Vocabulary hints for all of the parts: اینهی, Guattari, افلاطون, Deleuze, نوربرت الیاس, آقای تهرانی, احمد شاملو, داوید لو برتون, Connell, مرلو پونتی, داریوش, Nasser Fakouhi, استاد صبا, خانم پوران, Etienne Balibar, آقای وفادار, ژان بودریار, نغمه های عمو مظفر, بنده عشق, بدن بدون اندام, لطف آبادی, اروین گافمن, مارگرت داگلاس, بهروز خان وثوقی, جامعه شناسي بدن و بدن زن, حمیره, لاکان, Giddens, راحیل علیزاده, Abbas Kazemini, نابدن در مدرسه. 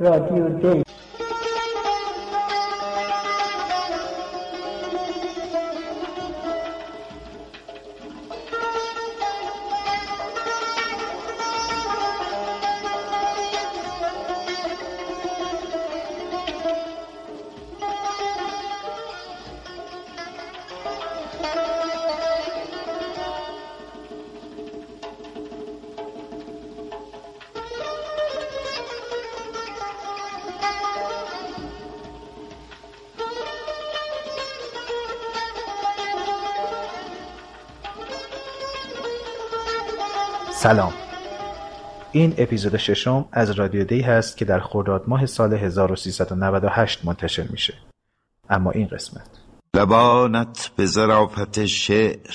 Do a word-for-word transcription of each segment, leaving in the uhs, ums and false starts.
رادیو دی. سلام. این اپیزود ششم از رادیو دی هست که در خرداد ماه سال هزار و سیصد و نود و هشت منتشر میشه. اما این قسمت لبانت به ظرافت شعر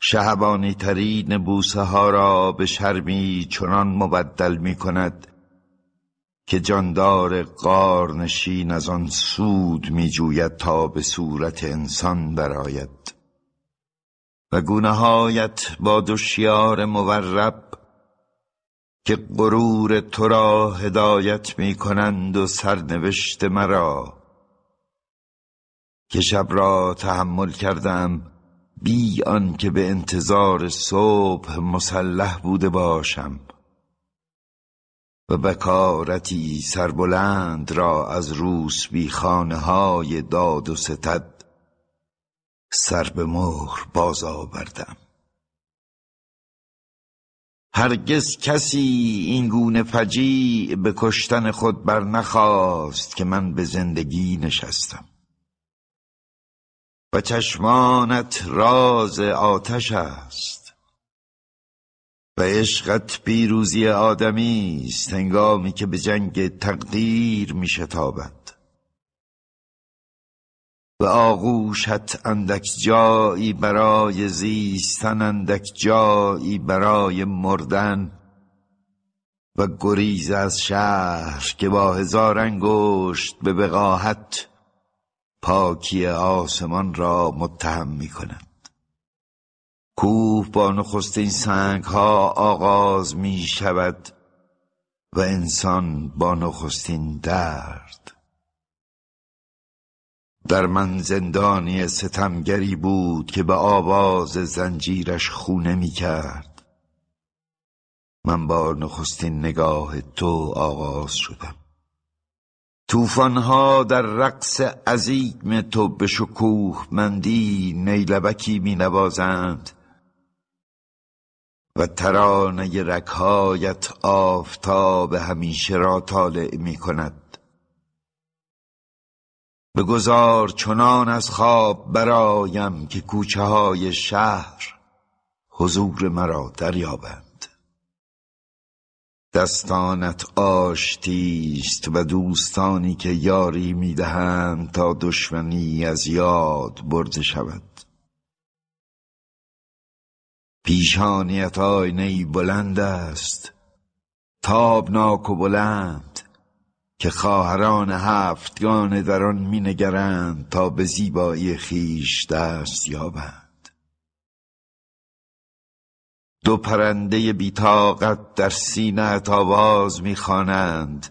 شهبانی ترین بوسه ها را به شرمی چنان مبدل می کند که جاندار غارنشین از آن سود می جوید تا به صورت انسان برآید و گونه‌هایت با دو شیار مورب که غرور تو را هدایت می کنند و سرنوشت مرا که شب را تحمل کردم بی آن که به انتظار صبح مسلح بوده باشم و بکارتی سربلند را از روس بی خانه‌های داد و ستد سر به مهر باز آوردم. هرگز کسی این گونه فجیع به کشتن خود بر نخواست که من به زندگی نشستم و چشمانت راز آتش است و عشقت پیروزی آدمی است هنگامی که به جنگ تقدیر می شتابد و آغوشت اندک جایی برای زیستن اندک جایی برای مردن و گریز از شهر که با هزار انگشت به بقاحت پاکی آسمان را متهم می کند. کوه با نخستین سنگ ها آغاز می شود و انسان با نخستین درد. در من زندانی ستمگری بود که به آواز زنجیرش خونه می کرد. من با نخستین نگاه تو آغاز شدم. طوفان‌ها در رقص عظیم تو به شکوه مندی نیلبکی می نوازند و ترانه رگ‌هایت آفتاب همیشه را طالع می کند. بگذار چنان از خواب برایم که کوچه های شهر حضور مرا دریابند. دستانت آشتیست و دوستانی که یاری می دهند تا دشمنی از یاد برده شود. پیشانیت آینه‌ای بلند است، تابناک و بلند، که خواهران هفتگان در آن می نگرند تا به زیبایی خویش دست یابند. دو پرنده بی‌طاقت در سینه‌ات آواز می خوانند.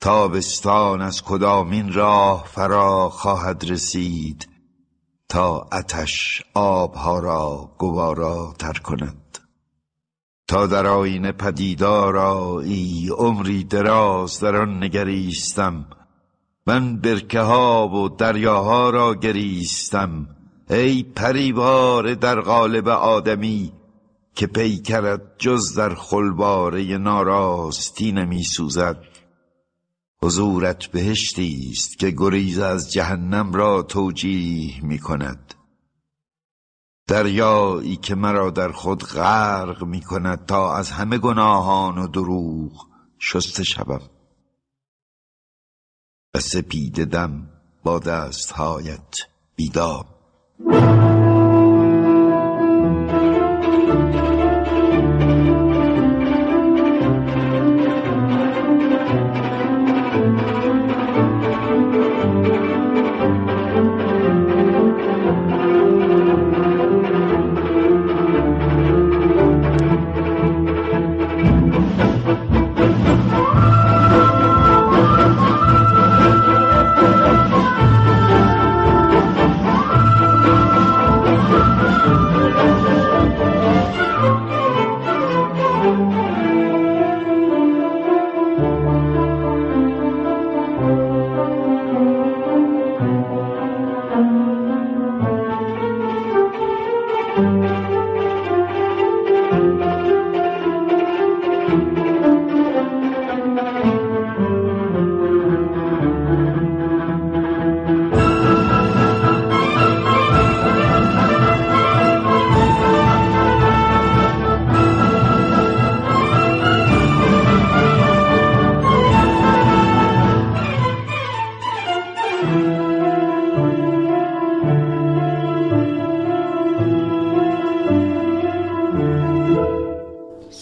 تابستان از کدامین راه فرا خواهد رسید تا آتش آبها را گوارا تر کند؟ تا در آینه پدیدار آیی عمری دراز در آن نگریستم. من برکه ها و دریاها را گریستم، ای پریوار در قالب آدمی که پیکرت جز در خلباره ناراستی نمی سوزد. حضورت بهشتی است که گریز از جهنم را توجیه می کند، دریایی که مرا در خود غرق می کند تا از همه گناهان و دروغ شسته شوم و سپیده دم با دستهایت بیدام.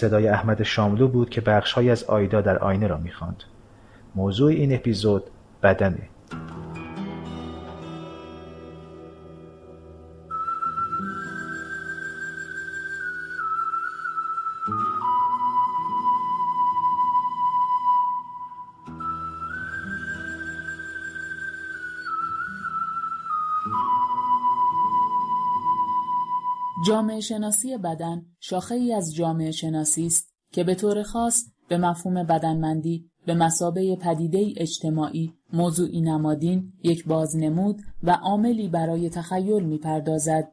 صدای احمد شاملو بود که بخش‌هایی از آیدا در آینه را می‌خواند. موضوع این اپیزود بدنه. جامعه شناسی بدن شاخه‌ای از جامعه شناسی است که به طور خاص به مفهوم بدنمندی به مثابه پدیده اجتماعی، موضوعی نمادین، یک بازنمود و عاملی برای تخیل می‌پردازد.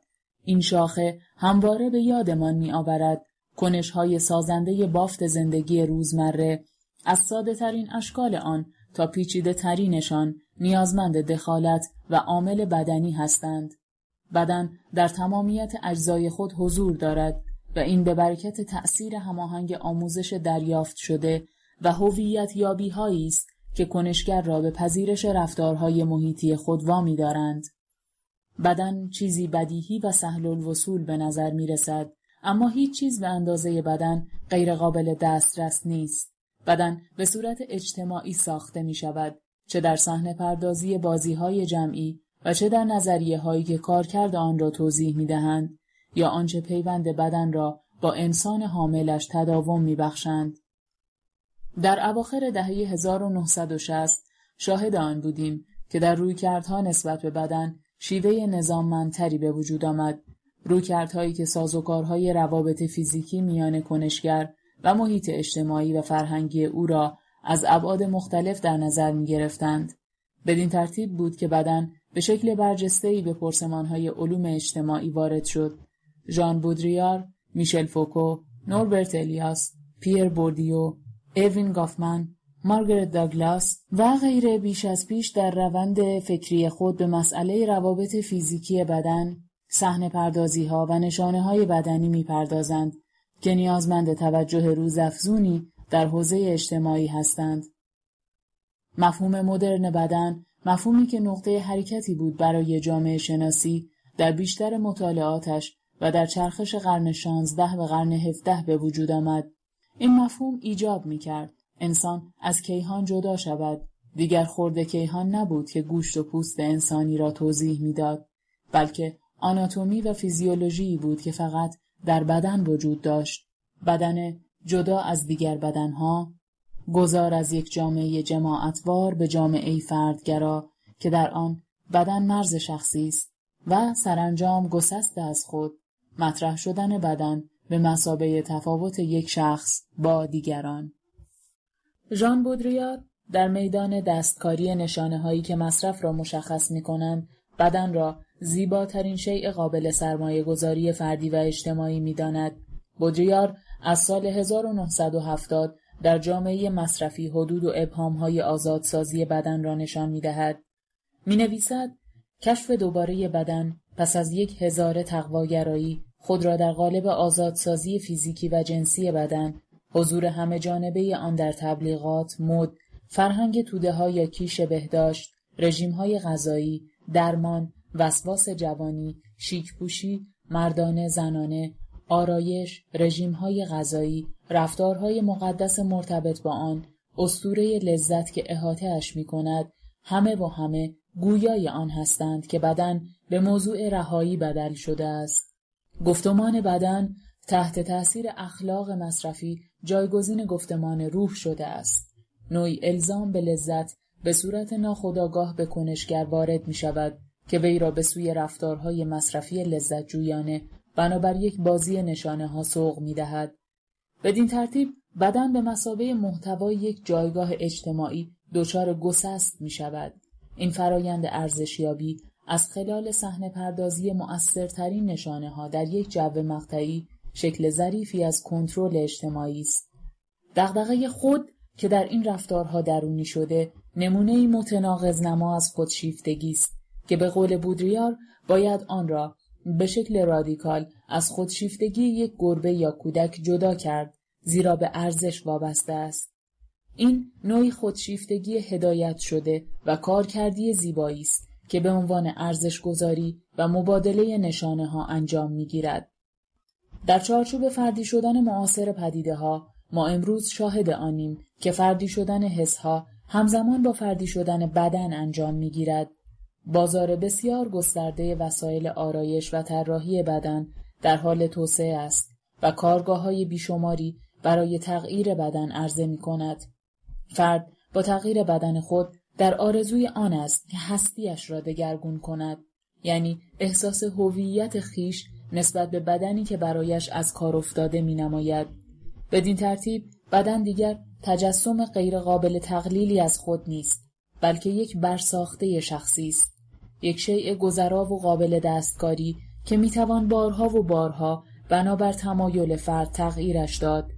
این شاخه همواره به یادمان می‌آورد کنش‌های سازنده بافت زندگی روزمره، از ساده‌ترین اشکال آن تا پیچیده‌ترینشان نیازمند دخالت و عامل بدنی هستند. بدن در تمامیت اجزای خود حضور دارد و این به برکت تأثیر هماهنگ آموزش دریافت شده و هویت یابی‌هایی است که کنشگر را به پذیرش رفتارهای محیطی خود وامی دارند. بدن چیزی بدیهی و سهل الوصول به نظر می رسد، اما هیچ چیز به اندازه بدن غیر قابل دسترس نیست. بدن به صورت اجتماعی ساخته می شود، چه در صحنه پردازی بازی‌های جمعی و چه در نظریه هایی که کارکرد آن را توضیح می دهند یا آنچه پیوند بدن را با انسان حاملش تداوم می بخشند. در اواخر دهه هزار و نهصد و شصت شاهد آن بودیم که در رویکردها نسبت به بدن شیوه نظاممندتری به وجود آمد، رویکردهایی که سازوکارهای روابط فیزیکی میان کنشگر و محیط اجتماعی و فرهنگی او را از ابعاد مختلف در نظر می گرفتند. بدین ترتیب بود که بدن به شکل برجسته‌ای به پرسمان‌های علوم اجتماعی وارد شد. ژان بودریار، میشل فوکو، نوربرت الیاس، پیر بوردیو، اروین گافمن، مارگرت داگلاس و غیره بیش از پیش در روند فکری خود به مسئله روابط فیزیکی بدن، صحنه‌پردازی‌ها و نشانه‌های بدنی می‌پردازند که نیازمند توجه روزافزونی در حوزه اجتماعی هستند. مفهوم مدرن بدن، مفهومی که نقطه حرکتی بود برای جامعه شناسی، در بیشتر مطالعاتش و در چرخش قرن شانزده و قرن هفده به وجود آمد. این مفهوم ایجاب می‌کرد انسان از کیهان جدا شود. دیگر خرد کیهان نبود که گوشت و پوست انسانی را توضیح می‌داد، بلکه آناتومی و فیزیولوژی بود که فقط در بدن وجود داشت. بدن جدا از دیگر بدنها، گذار از یک جامعه جماعتوار به جامعه فردگرا که در آن بدن مرز شخصی است و سرانجام گسسته از خود، مطرح شدن بدن به مثابه تفاوت یک شخص با دیگران. ژان بودریار در میدان دستکاری نشانه‌هایی که مصرف را مشخص می‌کنند، بدن را زیباترین شیء قابل سرمایه‌گذاری فردی و اجتماعی می‌داند. بودریار از سال هزار و نهصد و هفتاد در جامعه مصرفی حدود و ابهام‌های آزادسازی بدن را نشان می‌دهد. می‌نویسد کشف دوباره بدن پس از یک هزاره تقواگرایی خود را در قالب آزادسازی فیزیکی و جنسی بدن، حضور همه جانبه آن در تبلیغات، مد، فرهنگ توده‌ها یا کیش بهداشت، رژیم‌های غذایی، درمان، وسواس جوانی، شیک‌پوشی، مردانه زنانه، آرایش، رژیم‌های غذایی، رفتارهای مقدس مرتبط با آن، اسطوره لذت که احاطه‌اش می‌کند، همه و همه گویای آن هستند که بدن به موضوع رهایی بدل شده است. گفتمان بدن تحت تأثیر اخلاق مصرفی جایگزین گفتمان روح شده است. نوعی الزام به لذت به صورت ناخودآگاه به کنشگر وارد می‌شود که وی را به سوی رفتارهای مصرفی لذت‌جویانه بنابر یک بازی نشانه‌ها سوق می‌دهد. بدین ترتیب بدن به مثابه محتوای یک جایگاه اجتماعی دچار گسست می‌شود. این فرایند ارزشیابی از خلال صحنه‌پردازی مؤثرترین نشانه‌ها در یک جو مقطعی شکل ظریفی از کنترل اجتماعی است. دغدغه خود که در این رفتارها درونی شده، نمونه‌ای متناقض نما از خودشیفتگی است که به قول بودریار باید آن را به شکل رادیکال از خودشیفتگی یک گربه یا کودک جدا کرد، زیرا به ارزش وابسته است. این نوعی خودشیفتگی هدایت شده و کارکردی زیبایی است که به عنوان ارزش‌گذاری و مبادله نشانه‌ها انجام می‌گیرد. در چارچوب فردی شدن معاصر پدیده ها ما امروز شاهد آنیم که فردی شدن حس ها همزمان با فردی شدن بدن انجام می گیرد. بازار بسیار گسترده وسایل آرایش و طراحی بدن در حال توسعه است و کارگاه‌های بیشماری برای تغییر بدن عرضه می‌کند. فرد با تغییر بدن خود در آرزوی آن است که هستیش را دگرگون کند، یعنی احساس هویت خویش نسبت به بدنی که برایش از کار افتاده می‌نماید. بدین ترتیب بدن دیگر تجسم غیرقابل تقلیلی از خود نیست، بلکه یک برساخته شخصی است، یک شیء گذرا و قابل دستکاری که میتوان بارها و بارها بنابر تمایل فرد تغییرش داد.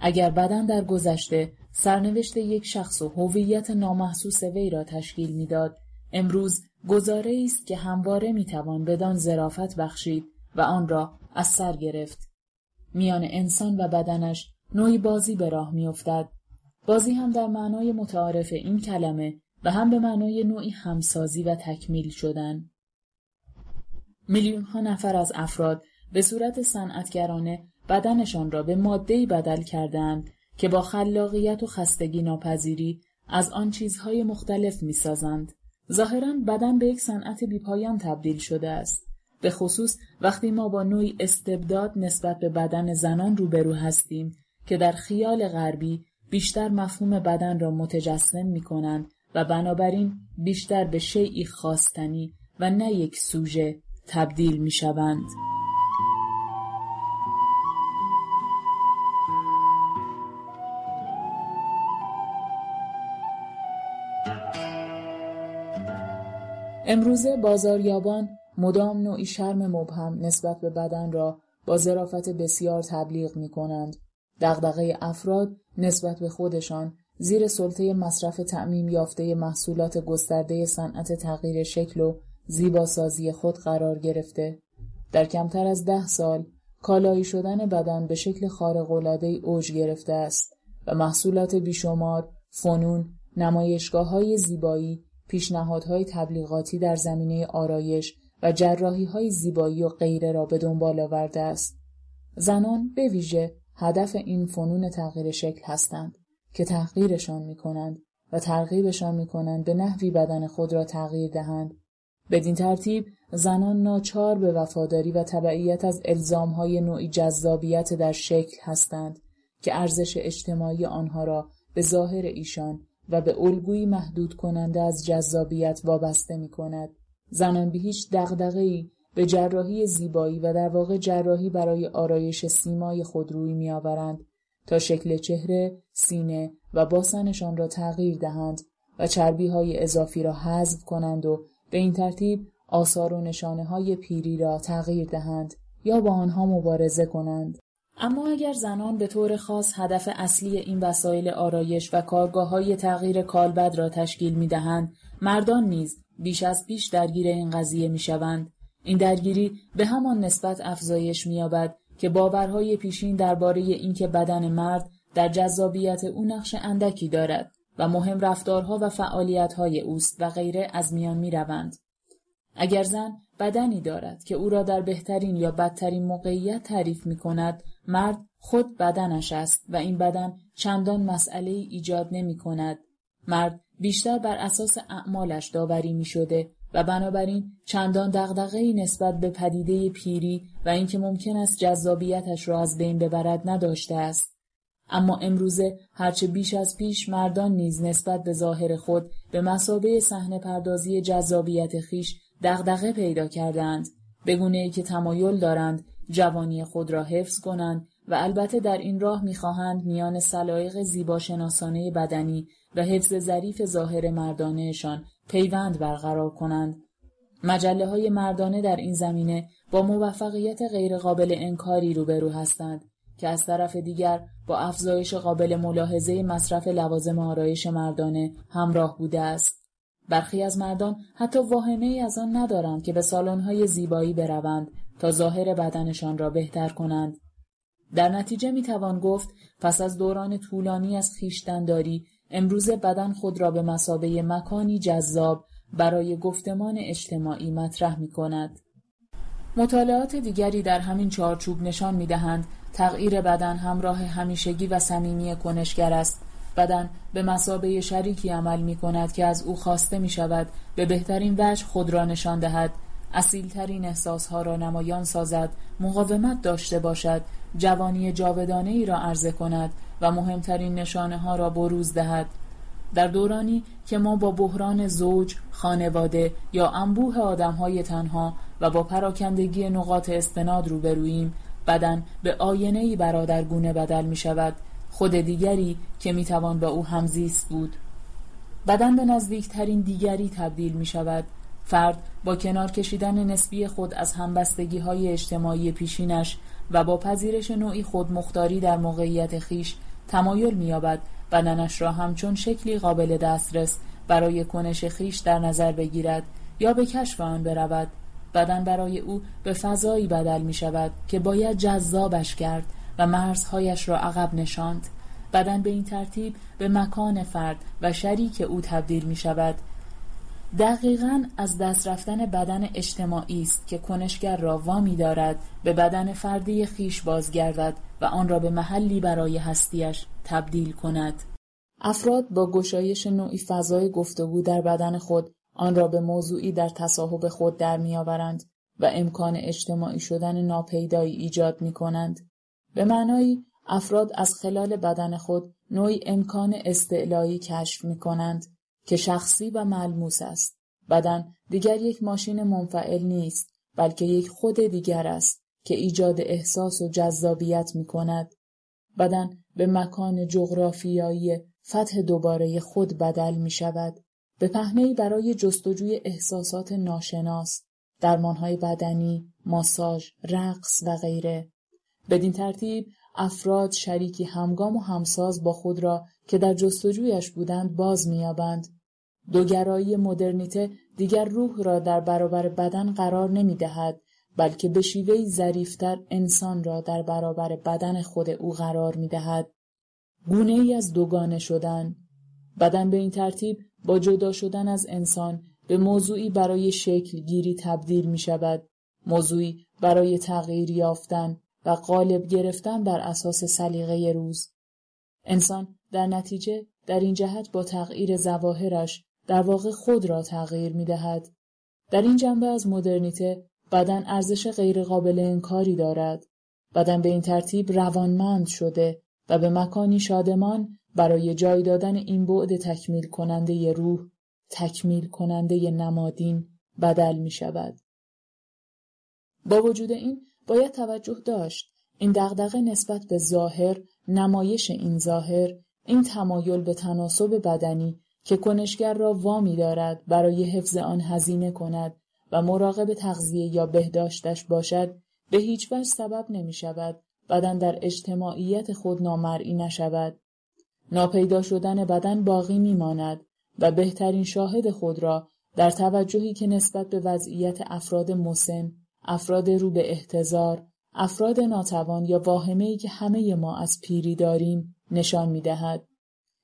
اگر بدن در گذشته سرنوشت یک شخص و هویت نامحسوس وی را تشکیل میداد، امروز گزاره است که همواره میتوان بدان ظرافت بخشید و آن را از سر گرفت. میان انسان و بدنش نوعی بازی به راه میافتد. بازی هم در معنای متعارف این کلمه و هم به معنای نوعی همسازی و تکمیل شدن. میلیون ها نفر از افراد به صورت صنعتگرانه بدنشان را به ماده‌ای بدل کردند که با خلاقیت و خستگی ناپذیری از آن چیزهای مختلف می‌سازند. ظاهراً بدن به یک صنعت بی‌پایان تبدیل شده است. به خصوص وقتی ما با نوعی استبداد نسبت به بدن زنان روبرو هستیم که در خیال غربی بیشتر مفهوم بدن را متجسم می‌کنند و بنابراین بیشتر به شیئی خواستنی و نه یک سوژه تبدیل می‌شوند. امروزه بازاریابان مدام نوعی شرم مبهم نسبت به بدن را با ظرافت بسیار تبلیغ می‌کنند. دغدغه افراد نسبت به خودشان زیر سلطه مصرف تعمیم یافته محصولات گسترده صنعت تغییر شکل و زیباسازی خود قرار گرفته. در کمتر از ده سال کالایی شدن بدن به شکل خارق‌العاده‌ای اوج گرفته است و محصولات بیشمار، فنون، نمایشگاه‌های زیبایی، پیشنهادهای تبلیغاتی در زمینه آرایش و جراحی‌های زیبایی و غیره را به دنبال آورده است. زنان به ویژه هدف این فنون تغییر شکل هستند که تحقیرشان می‌کنند و ترغیبشان می‌کنند به نحوی بدن خود را تغییر دهند. بدین ترتیب زنان ناچار به وفاداری و تبعیت از الزام‌های نوعی جذابیت در شکل هستند که ارزش اجتماعی آنها را به ظاهر ایشان و به الگویی محدود کننده از جذابیت وابسته می‌کند. زنان به هیچ دغدغه‌ای به جراحی زیبایی و در واقع جراحی برای آرایش سیمای خود روی می‌آورند تا شکل چهره، سینه و باسنشان را تغییر دهند و چربی‌های اضافی را حذف کنند و به این ترتیب آثار و نشانه‌های پیری را تغییر دهند یا با آنها مبارزه کنند. اما اگر زنان به طور خاص هدف اصلی این وسایل آرایش و کارگاه‌های تغییر کالبد را تشکیل می‌دهند، مردان نیز بیش از پیش درگیر این قضیه می‌شوند. این درگیری به همان نسبت افزایش می‌یابد که باورهای پیشین درباره اینکه بدن مرد در جذابیت او نقش اندکی دارد و مهم رفتارها و فعالیت‌های اوست و غیره از میان می‌روند. اگر زن بدنی دارد که او را در بهترین یا بدترین موقعیت تعریف می‌کند، مرد خود بدنش است و این بدن چندان مسئله ایجاد نمی‌کند. مرد بیشتر بر اساس اعمالش داوری می‌شده و بنابراین چندان دغدغه‌ای نسبت به پدیده پیری و اینکه ممکن است جذابیتش را از بین ببرد نداشته است. اما امروزه هرچه بیش از پیش مردان نیز نسبت به ظاهر خود به مثابه صحنه پردازی جذابیت خویش دغدغه پیدا کردند، به گونه‌ای که تمایل دارند جوانی خود را حفظ کنند و البته در این راه می‌خواهند میان سلایق زیباشناسانه بدنی و حفظ ظریف ظاهر مردانه‌شان پیوند برقرار کنند. مجله‌های مردانه در این زمینه با موفقیت غیرقابل انکاری روبرو هستند که از طرف دیگر با افزایش قابل ملاحظه مصرف لوازم آرایش مردانه همراه بوده است. برخی از مردان حتی واهمه‌ای از آن ندارند که به سالن‌های زیبایی بروند تا ظاهر بدنشان را بهتر کنند. در نتیجه میتوان گفت پس از دوران طولانی از خویشتن‌داری، امروز بدن خود را به مثابه مکانی جذاب برای گفتمان اجتماعی مطرح می‌کند. مطالعات دیگری در همین چارچوب نشان می‌دهند تغییر بدن همراه همیشگی و صمیمی کنشگر است. بدن به مثابه شریکی عمل می‌کند که از او خواسته می‌شود به بهترین وجه خود را نشان دهد، اصیل‌ترین احساس‌ها را نمایان سازد، مقاومت داشته باشد، جوانی جاودانه‌ای را عرضه کند و مهمترین نشانه‌ها را بروز دهد. در دورانی که ما با بحران زوج، خانواده یا انبوه آدم‌های تنها و با پراکندگی نقاط استناد روبروییم، بدن به آینه‌ای برادرگونه بدل می‌شود، خود دیگری که می‌توان با او همزیست بود. بدن به نزدیک‌ترین دیگری تبدیل می‌شود. فرد با کنار کشیدن نسبی خود از همبستگی‌های اجتماعی پیشینش و با پذیرش نوعی خودمختاری در موقعیت خیش تمایل می‌یابد بدنش را همچون شکلی قابل دسترس برای کنش خیش در نظر بگیرد یا به کشف آن برود. بدن برای او به فضایی بدل می‌شود که باید جذابش کرد و مرزهایش را عقب نشاند. بدن به این ترتیب به مکان فرد و شریک او تبدیل می‌شود. دقیقاً از دست رفتن بدن اجتماعی است که کنشگر را وامی دارد به بدن فردی خیش بازگردد و آن را به محلی برای هستیش تبدیل کند. افراد با گشایش نوعی فضای گفتگو در بدن خود آن را به موضوعی در تصاحب خود در می‌آورند و امکان اجتماعی شدن ناپیدایی ایجاد می‌کنند. به معنای افراد از خلال بدن خود نوعی امکان استعلایی کشف می‌کنند که شخصی و ملموس است. بدن دیگر یک ماشین منفعل نیست، بلکه یک خود دیگر است که ایجاد احساس و جذابیت می‌کند. بدن به مکان جغرافیایی فتح دوباره خود بدل می‌شود، به پهنه‌ای برای جستجوی احساسات ناشناس، درمان‌های بدنی، ماساژ، رقص و غیره. بدین ترتیب افراد شریکی همگام و همساز با خود را که در جستجویش بودند باز می‌یابند. دوگرایی مدرنیته دیگر روح را در برابر بدن قرار نمی‌دهد، بلکه به شیوهی ظریف‌تر انسان را در برابر بدن خود او قرار می‌دهد. گونه‌ای از دوگانه شدن بدن به این ترتیب با جدا شدن از انسان به موضوعی برای شکل گیری تبدیل می‌شود، موضوعی برای تغییر یافتن و غالب گرفتن بر اساس سلیقه روز. انسان در نتیجه در این جهت با تغییر ظواهرش در واقع خود را تغییر می‌دهد. در این جنبه از مدرنیته بدن ارزش غیرقابل انکاری دارد. بدن به این ترتیب روانمند شده و به مکانی شادمان برای جای دادن این بعد تکمیل کننده ی روح، تکمیل کننده ی نمادین بدل می‌شود. با وجود این باید توجه داشت این دغدغه نسبت به ظاهر، نمایش این ظاهر، این تمایل به تناسب بدنی که کنشگر را وامی دارد برای حفظ آن هزینه کند و مراقب تغذیه یا بهداشتش باشد، به هیچ وجه سبب نمی شود بدن در اجتماعیت خود نامرئی نشود. ناپیدا شدن بدن باقی می ماند و بهترین شاهد خود را در توجهی که نسبت به وضعیت افراد مسن، افراد رو به احتضار، افراد ناتوان یا واهمه‌ای که همه ما از پیری داریم نشان می‌دهد.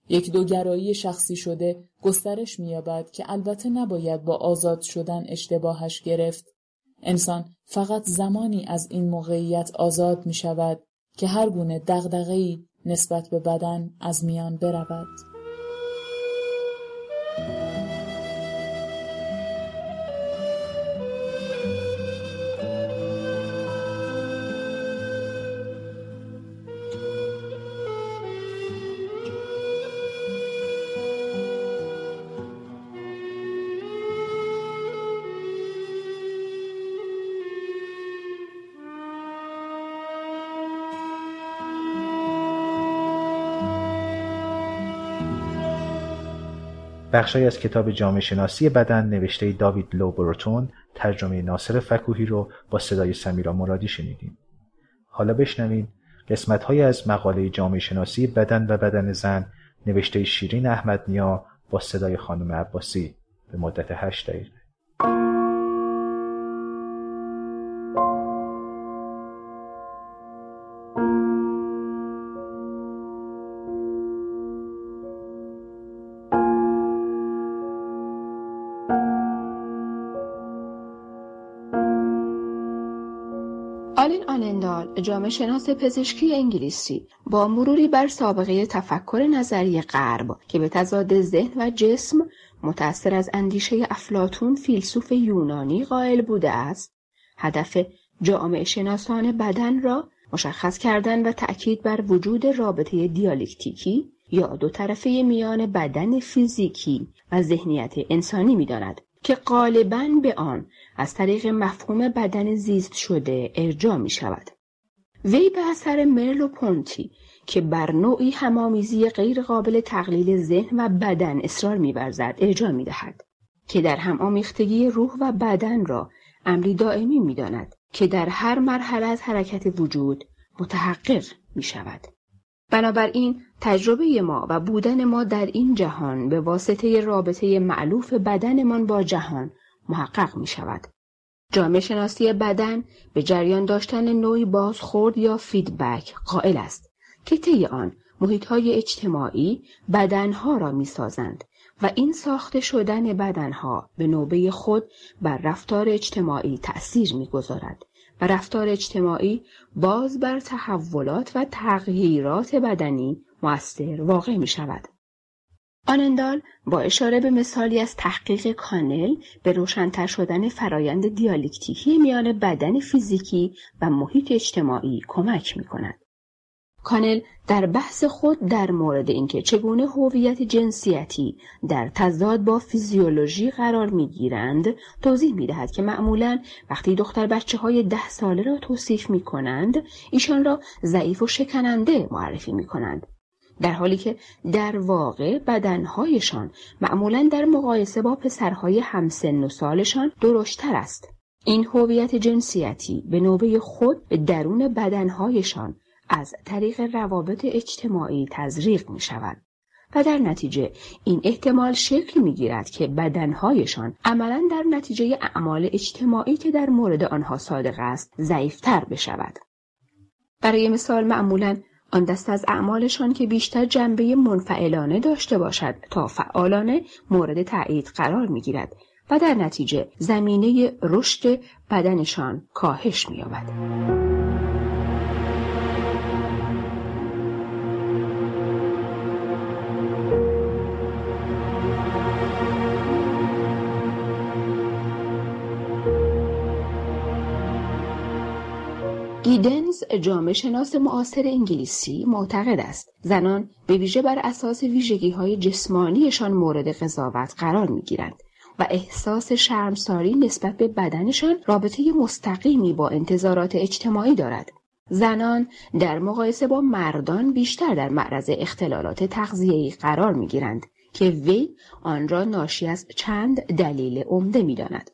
یک دوگرایی شخصی شده گسترش می‌یابد که البته نباید با آزاد شدن اشتباهش گرفت. انسان فقط زمانی از این موقعیت آزاد می‌شود که هر گونه دغدغه‌ای نسبت به بدن از میان برود. بخشی از کتاب جامعه شناسی بدن نوشته داوید لو برتون، ترجمه ناصر فکوهی رو با صدای سمیرا مرادی شنیدیم. حالا بشنوید قسمت‌هایی از مقاله جامعه شناسی بدن و بدن زن نوشته شیرین احمدنیا با صدای خانم عباسی به مدت هشت دقیقه. آلین آنندال، جامعه شناس پزشکی انگلیسی، با مروری بر سابقه تفکر نظری غرب که به تضاد ذهن و جسم متأثر از اندیشه افلاطون فیلسوف یونانی قائل بوده است، هدف جامعه شناسان بدن را مشخص کردن و تأکید بر وجود رابطه دیالکتیکی یا دو طرفه میان بدن فیزیکی و ذهنیت انسانی می‌داند که غالباً به آن از طریق مفهوم بدن زیست شده ارجاع می‌شود. وی به اثر مرلو پونتی که بر نوعی همامیزی غیر قابل تقلیل ذهن و بدن اصرار می‌ورزد ارجاع می‌دهد که در هم‌آمیختگی روح و بدن را امری دائمی می‌داند که در هر مرحله از حرکت وجود متحقق می‌شود. بنابراین تجربه ما و بودن ما در این جهان به واسطه رابطه مألوف بدنمان با جهان محقق می شود. جامعه شناسی بدن به جریان داشتن نوعی بازخورد یا فیدبک قائل است که طی آن محیط‌های اجتماعی بدنها را می سازند و این ساخته شدن بدنها به نوبه خود بر رفتار اجتماعی تأثیر می گذارد و رفتار اجتماعی باز بر تحولات و تغییرات بدنی مؤثر واقع می شود. آنندال با اشاره به مثالی از تحقیق کانل به روشن‌تر شدن فرایند دیالکتیکی میان بدن فیزیکی و محیط اجتماعی کمک می کند. کانل در بحث خود در مورد اینکه چگونه هویت جنسیتی در تضاد با فیزیولوژی قرار می‌گیرند توضیح می‌دهد که معمولاً وقتی دختر بچه‌های ده ساله را توصیف می‌کنند ایشان را ضعیف و شکننده معرفی می‌کنند، در حالی که در واقع بدن‌هایشان معمولاً در مقایسه با پسرهای همسن و سالشان درشت‌تر است. این هویت جنسیتی به نوبه خود به درون بدن‌هایشان از طریق روابط اجتماعی تزریق می شود و در نتیجه این احتمال شکل می گیرد که بدنهایشان عملاً در نتیجه اعمال اجتماعی که در مورد آنها صادق است ضعیفتر بشود. برای مثال معمولاً آن دست از اعمالشان که بیشتر جنبه منفعلانه داشته باشد تا فعالانه مورد تأیید قرار می گیرد و در نتیجه زمینه رشد بدنشان کاهش می یابد. گیدنز، جامعه شناس معاصر انگلیسی، معتقد است زنان به ویژه بر اساس ویژگی‌های جسمانیشان مورد قضاوت قرار می‌گیرند و احساس شرمساری نسبت به بدنشان رابطه مستقیمی با انتظارات اجتماعی دارد. زنان در مقایسه با مردان بیشتر در معرض اختلالات تغذیه‌ای قرار می‌گیرند که وی آن را ناشی از چند دلیل عمده می‌داند.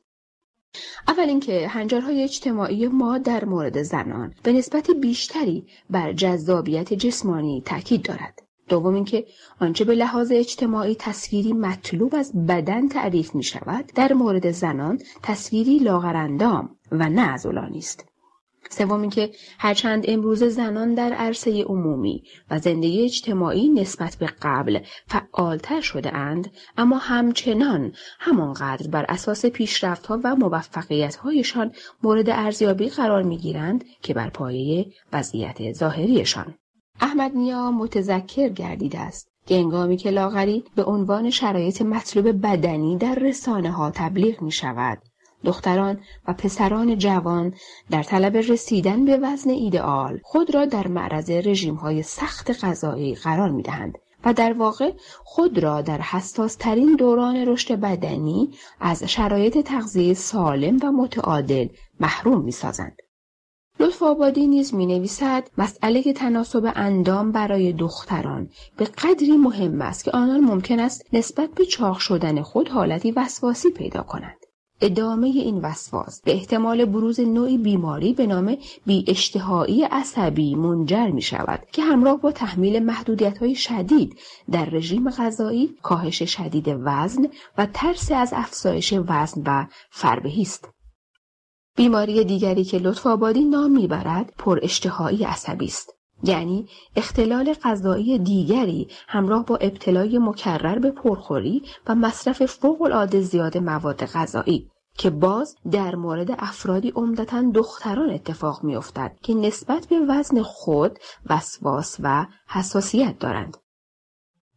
اول اینکه هنجارهای اجتماعی ما در مورد زنان به نسبت بیشتری بر جذابیت جسمانی تاکید دارد. دوم اینکه آنچه به لحاظ اجتماعی تصویری مطلوب از بدن تعریف می شود در مورد زنان تصویری لاغرندام و نه عضلانی است. سوم اینکه هرچند امروز زنان در عرصه عمومی و زندگی اجتماعی نسبت به قبل فعالتر شده اند، اما همچنان همانقدر بر اساس پیشرفت‌ها و موفقیت‌هایشان مورد ارزیابی قرار می‌گیرند که بر پایه وضعیت ظاهریشان. احمدنیا متذکر گردیده است که هنگامی که لاغری به عنوان شرایط مطلوب بدنی در رسانه‌ها تبلیغ می‌شود، دختران و پسران جوان در طلب رسیدن به وزن ایدئال خود را در معرض رژیم‌های سخت غذایی قرار می‌دهند و در واقع خود را در حساس‌ترین دوران رشد بدنی از شرایط تغذیه سالم و متعادل محروم می‌سازند. لطف آبادی نیز می‌نویسد مسئله که تناسب اندام برای دختران به قدری مهم است که آنان ممکن است نسبت به چاق شدن خود حالتی وسواسی پیدا کنند. ادامه این وسواس به احتمال بروز نوعی بیماری به نام بی‌اشتهایی عصبی منجر می شود که همراه با تحمیل محدودیت‌های شدید در رژیم غذایی، کاهش شدید وزن و ترس از افزایش وزن و فربهی است. بیماری دیگری که لطف آبادی نام می برد پراشتهایی عصبی است، یعنی اختلال غذایی دیگری همراه با ابتلای مکرر به پرخوری و مصرف فوق‌العاده زیاد مواد غذایی که باز در مورد افرادی عمدتاً دختران اتفاق می‌افتد که نسبت به وزن خود وسواس و حساسیت دارند.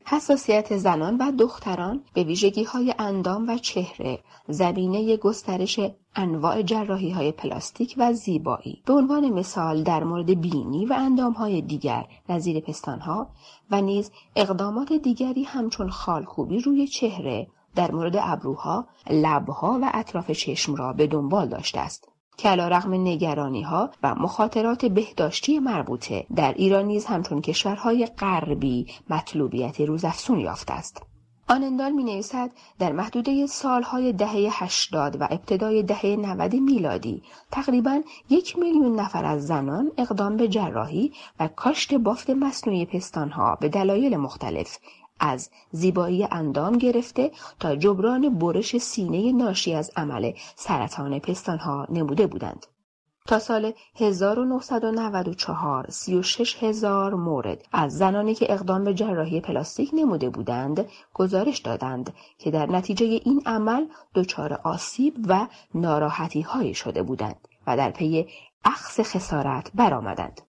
حساسیت زنان و دختران به ویژگی‌های اندام و چهره، زمینه گسترش انواع جراحی‌های پلاستیک و زیبایی، به عنوان مثال در مورد بینی و اندام‌های دیگر نظیر پستان‌ها و نیز اقدامات دیگری همچون خالکوبی روی چهره، در مورد ابروها، لبها و اطراف چشم را به دنبال داشته است. که علی‌رغم نگرانی‌ها و مخاطرات بهداشتی مربوطه در ایران نیز همچون کشورهای غربی مطلوبیت روزافزون یافته است. آنندال می‌نویسد در محدوده سالهای دهه هشتاد و ابتدای دهه نود میلادی تقریباً یک میلیون نفر از زنان اقدام به جراحی و کاشت بافت مصنوعی پستانها به دلایل مختلف، از زیبایی اندام گرفته تا جبران برش سینه ناشی از عمل سرطان پستانها نموده بودند. تا سال هزار و نهصد و نود و چهار سی و شش هزار مورد از زنانی که اقدام به جراحی پلاستیک نموده بودند گزارش دادند که در نتیجه این عمل دچار آسیب و ناراحتی‌هایی شده بودند و در پی اخذ خسارت برآمدند.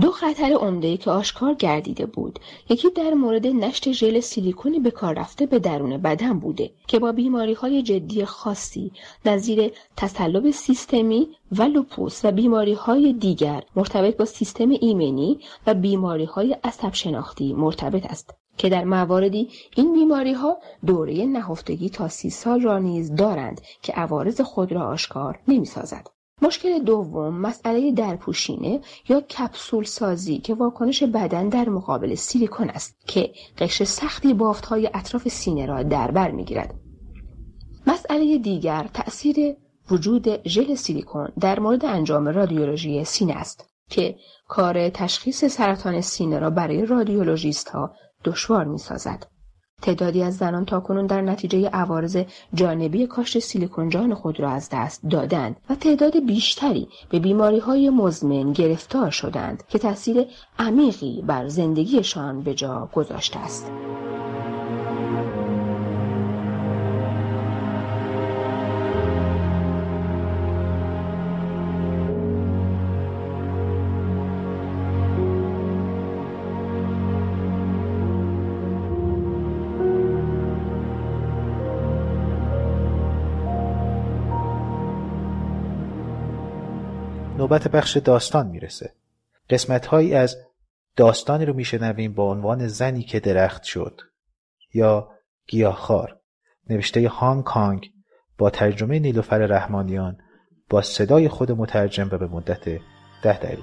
دو خطر عمده‌ای که آشکار گردیده بود، یکی در مورد نشت ژل سیلیکونی به کار رفته به درون بدن بوده که با بیماری‌های جدی خاصی نظیر تصلب سیستمی و لوپوس و بیماری‌های دیگر مرتبط با سیستم ایمنی و بیماری‌های عصب شناختی مرتبط است که در مواردی این بیماری‌ها دوره نهفتگی تا سی سال را نیز دارند که عوارض خود را آشکار نمی‌سازد. مشکل دوم مسئله درپوشینه یا کپسول سازی که واکنش بدن در مقابل سیلیکون است که قشر سختی بافت‌های اطراف سینه را در بر می‌گیرد. مسئله دیگر تأثیر وجود ژل سیلیکون در مورد انجام رادیولوژی سینه است که کار تشخیص سرطان سینه را برای رادیولوژیست‌ها دشوار می‌سازد. تعدادی از زنان تاکنون در نتیجه عوارض جانبی کاشت سیلیکون جان خود را از دست دادند و تعداد بیشتری به بیماری‌های مزمن گرفتار شدند که تأثیر عمیقی بر زندگیشان به جا گذاشته است. نوبت بخش داستان میرسه. قسمت‌هایی از داستانی رو میشنویم با عنوان زنی که درخت شد یا گیاهخوار، نوشته هانگ کانگ با ترجمه نیلوفر رحمانیان با صدای خود مترجم و به مدت ده دقیقه.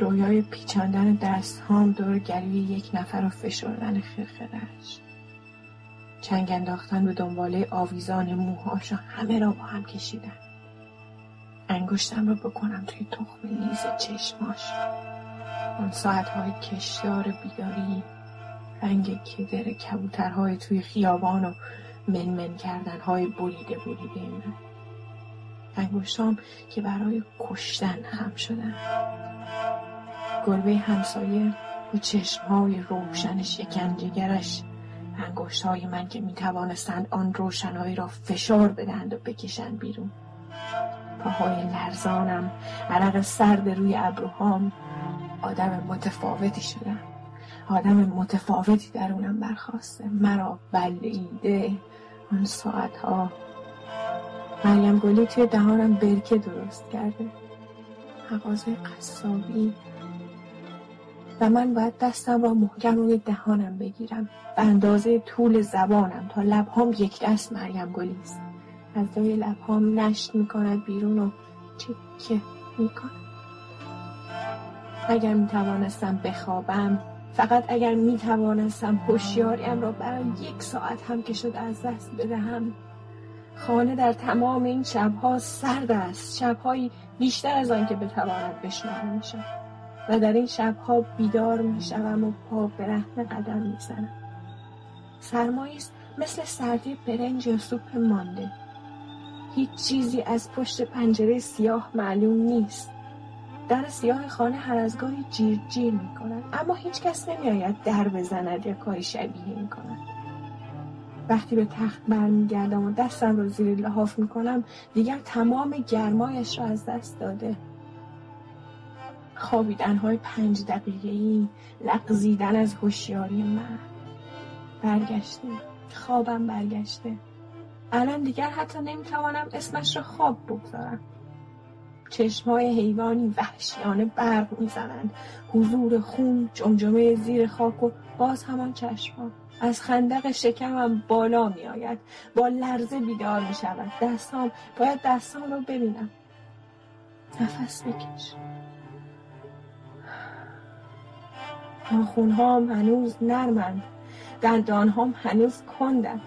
رویای پیچاندن دست هم دور گلوی یک نفر و فشردن خرخرهش، چنگ انداختن به دنباله آویزان موهاش، همه را با هم کشیدن، انگشتم را بکنم توی تخم لیز چشماش. اون ساعتهای کشدار بیداری، رنگ کدر کبوترهای توی خیابان و منمن کردنهای بریده بریده من، انگشتام که برای کشتن هم شدن، گربه همسایه و چشمهای روشن شکنجه‌گرش، انگشت‌های من که می‌توانستند آن روشنایی را فشار بدهند و بکشند بیرون، پاهای لرزانم، عرق سرد روی ابروهام. آدم متفاوتی شدم، آدم متفاوتی درونم برخاسته، مرا بلعیده اون ساعتها. مریم گلی توی دهانم برکه درست کرده، مغازه قصابی، و من باید دستم را محکم روی دهانم بگیرم به اندازه طول زبانم تا لبهام یک دست مریم گلی است. از دوی لبهام نشت میکند بیرون و چکه میکند. اگر میتوانستم بخوابم فقط اگر می توانستم هوشیاریم را برای یک ساعت هم که شد از دست بدهم. خانه در تمام این شبها سرد است، شبهایی بیشتر از آن که بتواند بشمار می شود و در این شبها بیدار می شوم و پا به رهن قدم می زنم. سرمایی است مثل سردی برنج یا سوپ مانده. هیچ چیزی از پشت پنجره سیاه معلوم نیست. در سیاه خانه هر از گاهی جیر جیر می کند، اما هیچ کس نمی آید در بزند یا کاری شبیه می کند. وقتی به تخت برمی گردم و دستم رو زیر لحاف می کنم، دیگر تمام گرمایش را از دست داده. خوابیدنهای پنج دقیقه‌ای، لغزیدن از هوشیاری من. برگشته، خوابم برگشته. الان دیگر حتی نمیتوانم اسمش را خواب بگذارم. چشمهای حیوانی وحشیانه برق میزنند. حضور خون، جمجمه زیر خاک و باز همان چشمها. از خندق شکمم بالا می آید. با لرزه بیدار می شود. دستام، باید دستام رو ببینم. نفس بکش. ناخون‌هام هنوز نرمند. دندان‌هام هنوز کندند.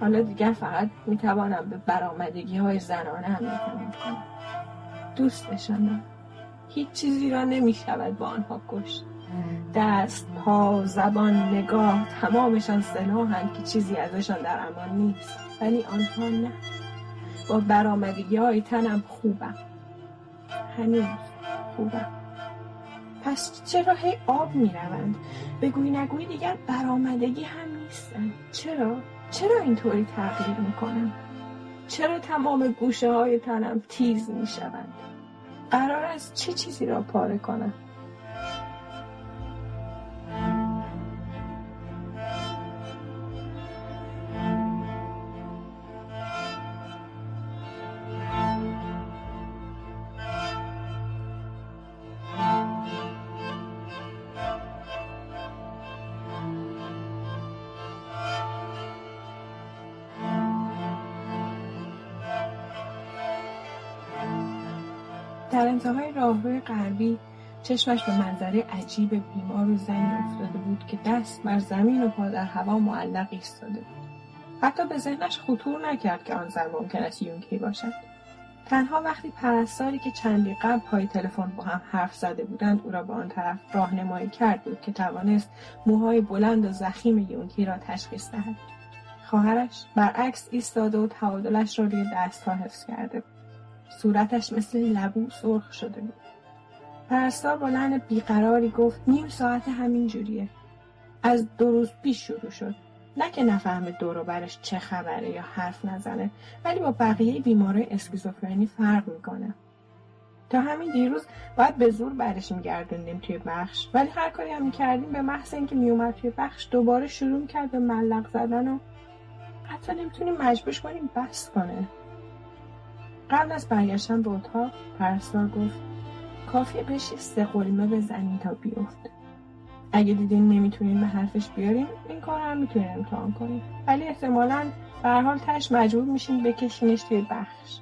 حالا دیگر فقط می توانم به برآمدگی های زنانه هم می کنم. دوستشان هیچ چیزی را نمی شود با آنها کشت. دست، پا، زبان، نگاه، تمامشان سلاحند که چیزی ازشان در امان نیست، ولی آنها نه. با برآمدگی های تنم خوبم، هنوز خوبم. پس چرا هی آب می روند؟ بگوی نگوی دیگر برآمدگی هم نیستند. چرا؟ چرا اینطوری تغییر میکنم؟ چرا تمام گوشه های تنم تیز میشوند؟ قرار است چه چیزی را پاره کنم؟ در انتهای راهروی غربی چشمش به منظره عجیب بیمار و زنی افتاده بود که دست بر زمین و پا در هوا معلق ایستاده بود. حتی به ذهنش خطور نکرد که آن زن ممکن است یونکی باشد. تنها وقتی پرستاری که چندی قبل پای تلفن با هم حرف زده بودند او را به آن طرف راهنمایی کرد بود که توانست موهای بلند و ضخیم یونکی را تشخیص دهد. خواهرش برعکس ایستاده و تعادلش را روی دست‌ها حفظ کرده بود. صورتش مثل لبو سرخ شده بود. پرستار با لحن بیقراری گفت نیم ساعت همین جوریه. از دو روز پیش شروع شد. نه که نفهمه دور و برش چه خبره یا حرف نزنه، ولی با بقیه بیمارای اسکیزوفرنی فرق میکنه. تا همین دیروز باید به زور برش میگردوندیم توی بخش، ولی هر کاری هم میکردیم به محض اینکه میومد توی بخش دوباره شروع میکرد به ملق زدن و حتی نمیتونیم مجبورش کنیم بس کنه. قبل از برگشتن به اتاق پرستار گفت کافیه بشی سه قلمه بزنین تا بیفته. اگه دیدین نمیتونین به حرفش بیارین این کار هم میتونین امتحان کنین، ولی احتمالاً به هر حال تش مجبور میشین بکشینش توی بخش.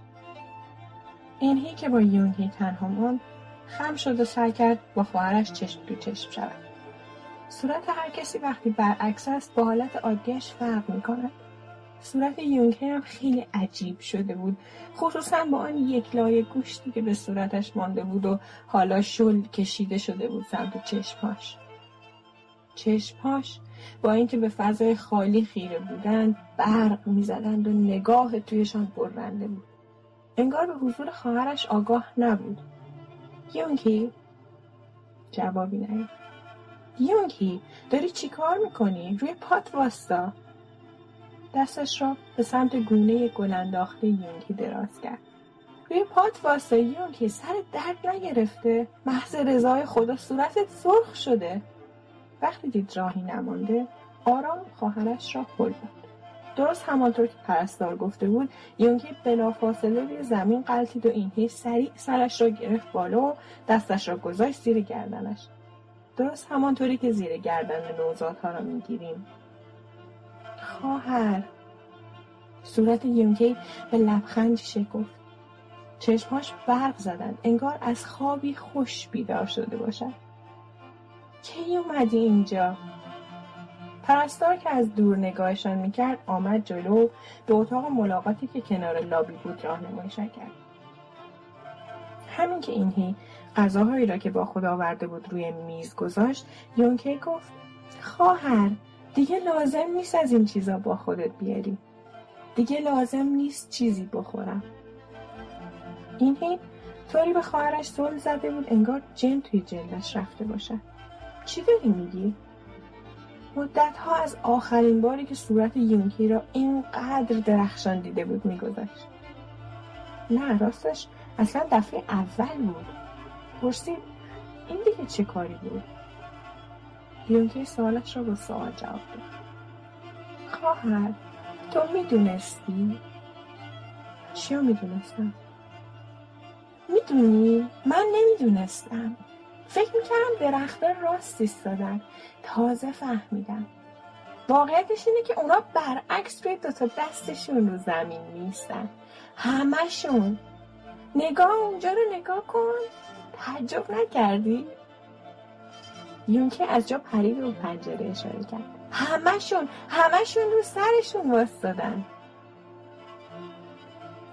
اینهی که با یونگی تنها ماند خم شد و سعی کرد با خواهرش چشم تو چشم شود. صورت هر کسی وقتی برعکس است با حالت عادیش فرق میکند. صورت یونکی هم خیلی عجیب شده بود، خصوصا با آن یک لایه گوشتی که به صورتش مانده بود و حالا شل کشیده شده بود سمت چشماش. چشماش با اینکه به فضای خالی خیره بودند برق می‌زدند و نگاه تویشان برنده بود. انگار به حضور خواهرش آگاه نبود. یونکی جوابی نداد. یونکی داری چیکار می‌کنی؟ روی پات واستا. دستش را به سمت گونه گل انداخته یونکی دراز کرد. روی پات واسه یونکی، سرت درد نگرفته؟ محض رضای خدا صورتت سرخ شده. وقتی دید راهی نمانده آرام خواهرش را هل داد. درست همانطور که پرستار گفته بود یونکی بلافاصله روی زمین غلتید و اینهی سریع سرش را گرفت بالا و دستش را گذاشت زیر گردنش، درست همانطوری که زیر گردن نوزادها را میگیریم. خواهر. صورت یونکی به لبخندی شکفت. چشماش برق زدند، انگار از خوابی خوش بیدار شده باشد. کی اومدی اینجا؟ پرستار که از دور نگاهشان میکرد آمد جلو، به اتاق ملاقاتی که کنار لابی بود راهنماییشان کرد. همین که اینهی غذاهایی را که با خود آورده بود روی میز گذاشت، یونکی گفت خواهر دیگه لازم نیست از این چیزا با خودت بیاری. دیگه لازم نیست چیزی بخورم. اینهی طوری به خواهرش سل زده بود انگار جن توی جلدش رفته باشه. چی داری میگی؟ مدت ها از آخرین باری که صورت یونکی را اینقدر درخشان دیده بود میگذشت. نه راستش اصلا دفعه اول بود. پرسید این دیگه چه کاری بود؟ یونکی سوالش را با سوال جواب داد. خواهر تو میدونستی؟ چی رو میدونستم؟ میدونی؟ من نمیدونستم. فکر میکردم درخت راست ایستادن. تازه فهمیدم. واقعیتش اینه که اونا برعکس توی دوتا دستشون رو زمین میستن. همشون. نگاه اونجا رو نگاه کن. تعجب نکردی؟ یونکی از جا پرید رو پنجره اشاره کرد. همشون همشون رو سرشون واسدادن.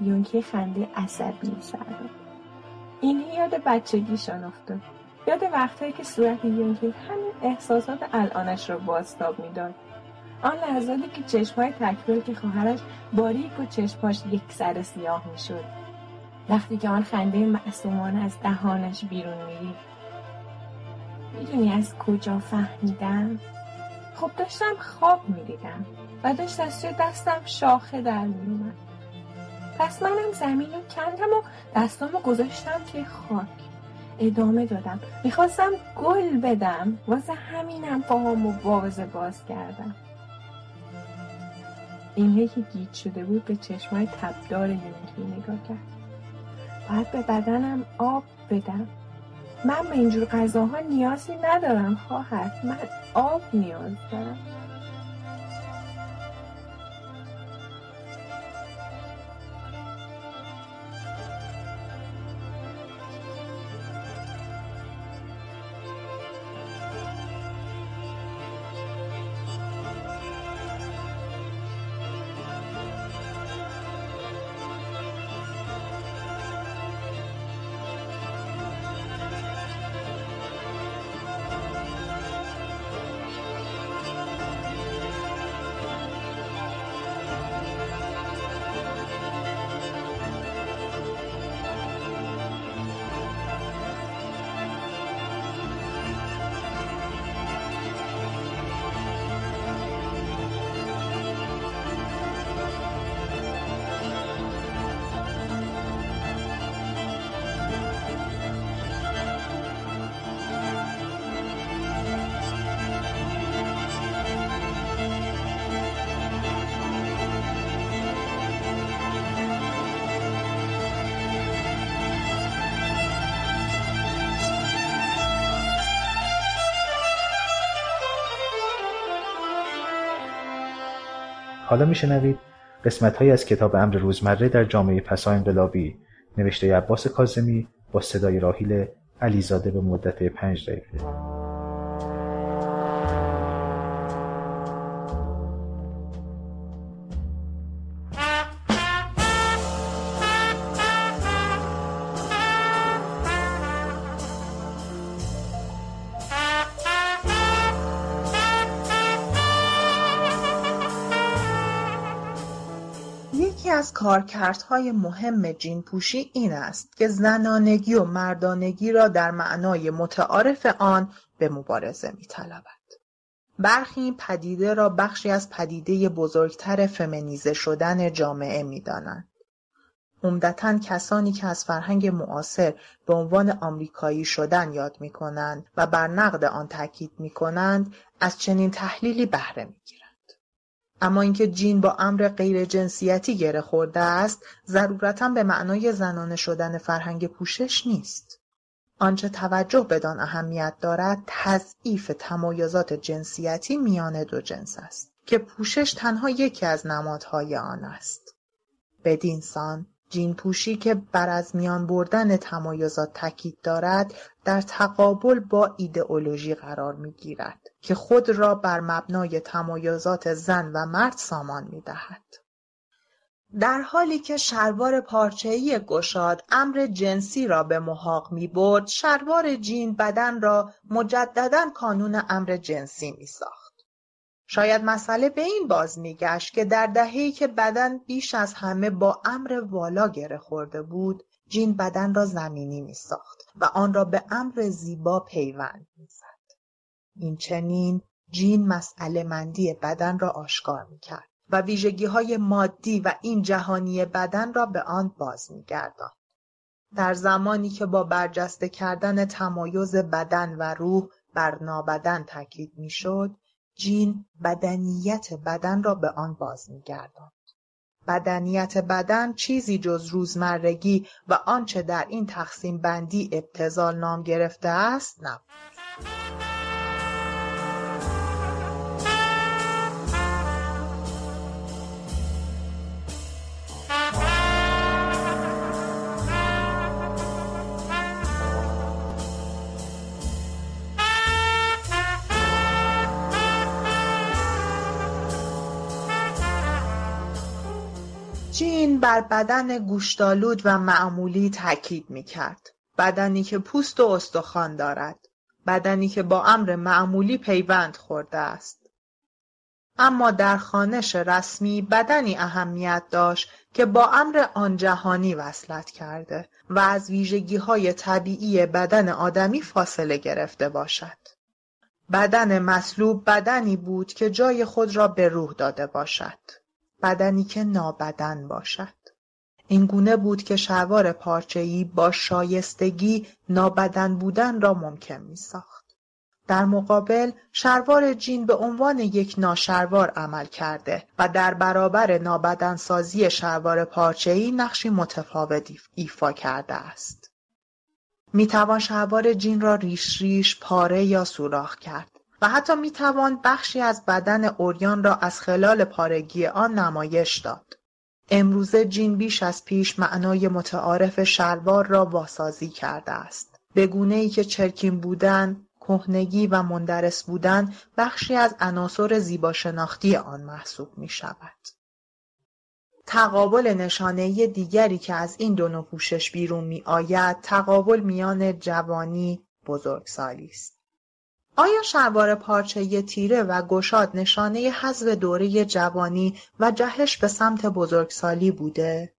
یونکی خنده عصبی سر داد. این یاد بچگیشان افتاد. یاد وقتایی که صورت یونکی همین احساسات الانش رو بازتاب میداد. آن لحظاتی که چشمای تکمیل که خواهرش باریک و چشماش یک سر سیاه می شد. وقتی که آن خنده معصومانه از دهانش بیرون میرید. میدونی از کجا فهمیدم؟ خب داشتم خواب میدیدم و داشت از توی دستم شاخه در میومد. پس منم زمین رو کندم و دستامو گذاشتم توی خاک. ادامه دادم. میخواستم گل بدم. واسه همینم پاهامو واضح باز کردم. اینه که گیج شده بود به چشمای تبدار یونکی نگاه کرد. باید به بدنم آب بدم. من به اینجور غذاها نیازی ندارم خواهر. من آب نیاز دارم. حالا میشنوید قسمت‌هایی از کتاب امر روزمره در جامعه پسا انقلابی نوشته عباس کاظمی با صدای راحیل علیزاده به مدت پنج دقیقه. کارکردهای مهم جین‌پوشی این است که زنانگی و مردانگی را در معنای متعارف آن به مبارزه می‌طلبد. برخی پدیده را بخشی از پدیده بزرگتر فمینیزه شدن جامعه می‌دانند. عمدتاً کسانی که از فرهنگ معاصر به عنوان آمریکایی شدن یاد می‌کنند و بر نقد آن تاکید می‌کنند، از چنین تحلیلی بهره می‌گیرند. اما اینکه جین با امر غیر جنسیتی گره خورده است، ضرورتاً به معنای زنانه شدن فرهنگ پوشش نیست. آنچه توجه بدان اهمیت دارد، تضعیف تمایزات جنسیتی میان دو جنس است که پوشش تنها یکی از نمادهای آن است. بدینسان جین‌پوشی که بر از میان بردن تمایزات تاکید دارد در تقابل با ایدئولوژی قرار می‌گیرد که خود را بر مبنای تمایزات زن و مرد سامان می‌دهد. در حالی که شلوار پارچه‌ای گشاد امر جنسی را به محاق می‌برد، شلوار جین بدن را مجدداً کانون امر جنسی می‌ساخت. شاید مسئله به این باز میگشت که در دهه‌ای که بدن بیش از همه با امر والا گره خورده بود، جین بدن را زمینی میساخت و آن را به امر زیبا پیوند میزد. این چنین جین مسئله مندی بدن را آشکار میکرد و ویژگی‌های مادی و این جهانی بدن را به آن باز میگرداند. در زمانی که با برجسته کردن تمایز بدن و روح بر نابدن تاکید میشد، جین بدنیت بدن را به آن باز می‌گرداند. بدنیت بدن چیزی جز روزمرگی و آنچه در این تقسیم بندی ابتذال نام گرفته است نبود. جین بر بدن گوشتالود و معمولی تاکید می‌کرد. بدنی که پوست و استخوان دارد. بدنی که با امر معمولی پیوند خورده است. اما در خوانش رسمی بدنی اهمیت داشت که با امر آن جهانی وصلت کرده و از ویژگی‌های طبیعی بدن آدمی فاصله گرفته باشد. بدن مصلوب بدنی بود که جای خود را به روح داده باشد. بدنی که نابدن باشد. این گونه بود که شلوار پارچه‌ای با شایستگی نابدن بودن را ممکن می ساخت. در مقابل شلوار جین به عنوان یک ناشلوار عمل کرده و در برابر نابدن سازی شلوار پارچه‌ای نقشی متفاوتی ایفا کرده است. می توان شلوار جین را ریش ریش پاره یا سوراخ کرد و حتی می توان بخشی از بدن اوریان را از خلال پارگی آن نمایش داد. امروزه جین بیش از پیش معنای متعارف شلوار را واسازی کرده است. به گونه‌ای که چرکین بودن، کهنگی و مندرس بودن بخشی از عناصر زیباشناختی آن محسوب می شود. تقابل نشانه‌ای دیگری که از این دو نوع پوشش بیرون می آید، تقابل میان جوانی بزرگسالی است. آیا شلوار پارچه‌ای تیره و گشاد نشانه حذف دوره جوانی و جهش به سمت بزرگسالی بوده؟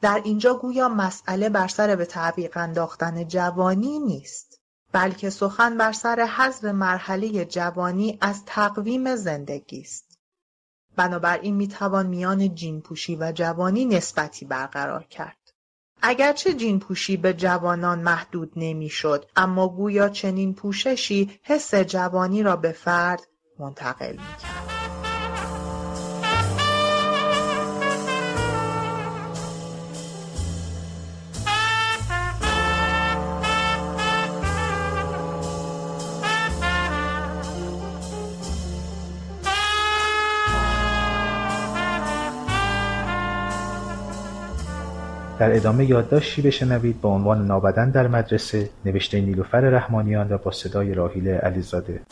در اینجا گویا مسئله بر سر به تعویق انداختن جوانی نیست، بلکه سخن بر سر حذف مرحله جوانی از تقویم زندگی است. بنابراین میتوان میان جین‌پوشی و جوانی نسبتی برقرار کرد. اگرچه جین‌پوشی به جوانان محدود نمی‌شد، اما گویا چنین پوششی حس جوانی را به فرد منتقل می‌کرد. در ادامه یادداشتی بشنوید با عنوان نابدن در مدرسه، نوشته نیلوفر رحمانیان و با صدای راحیل علیزاده.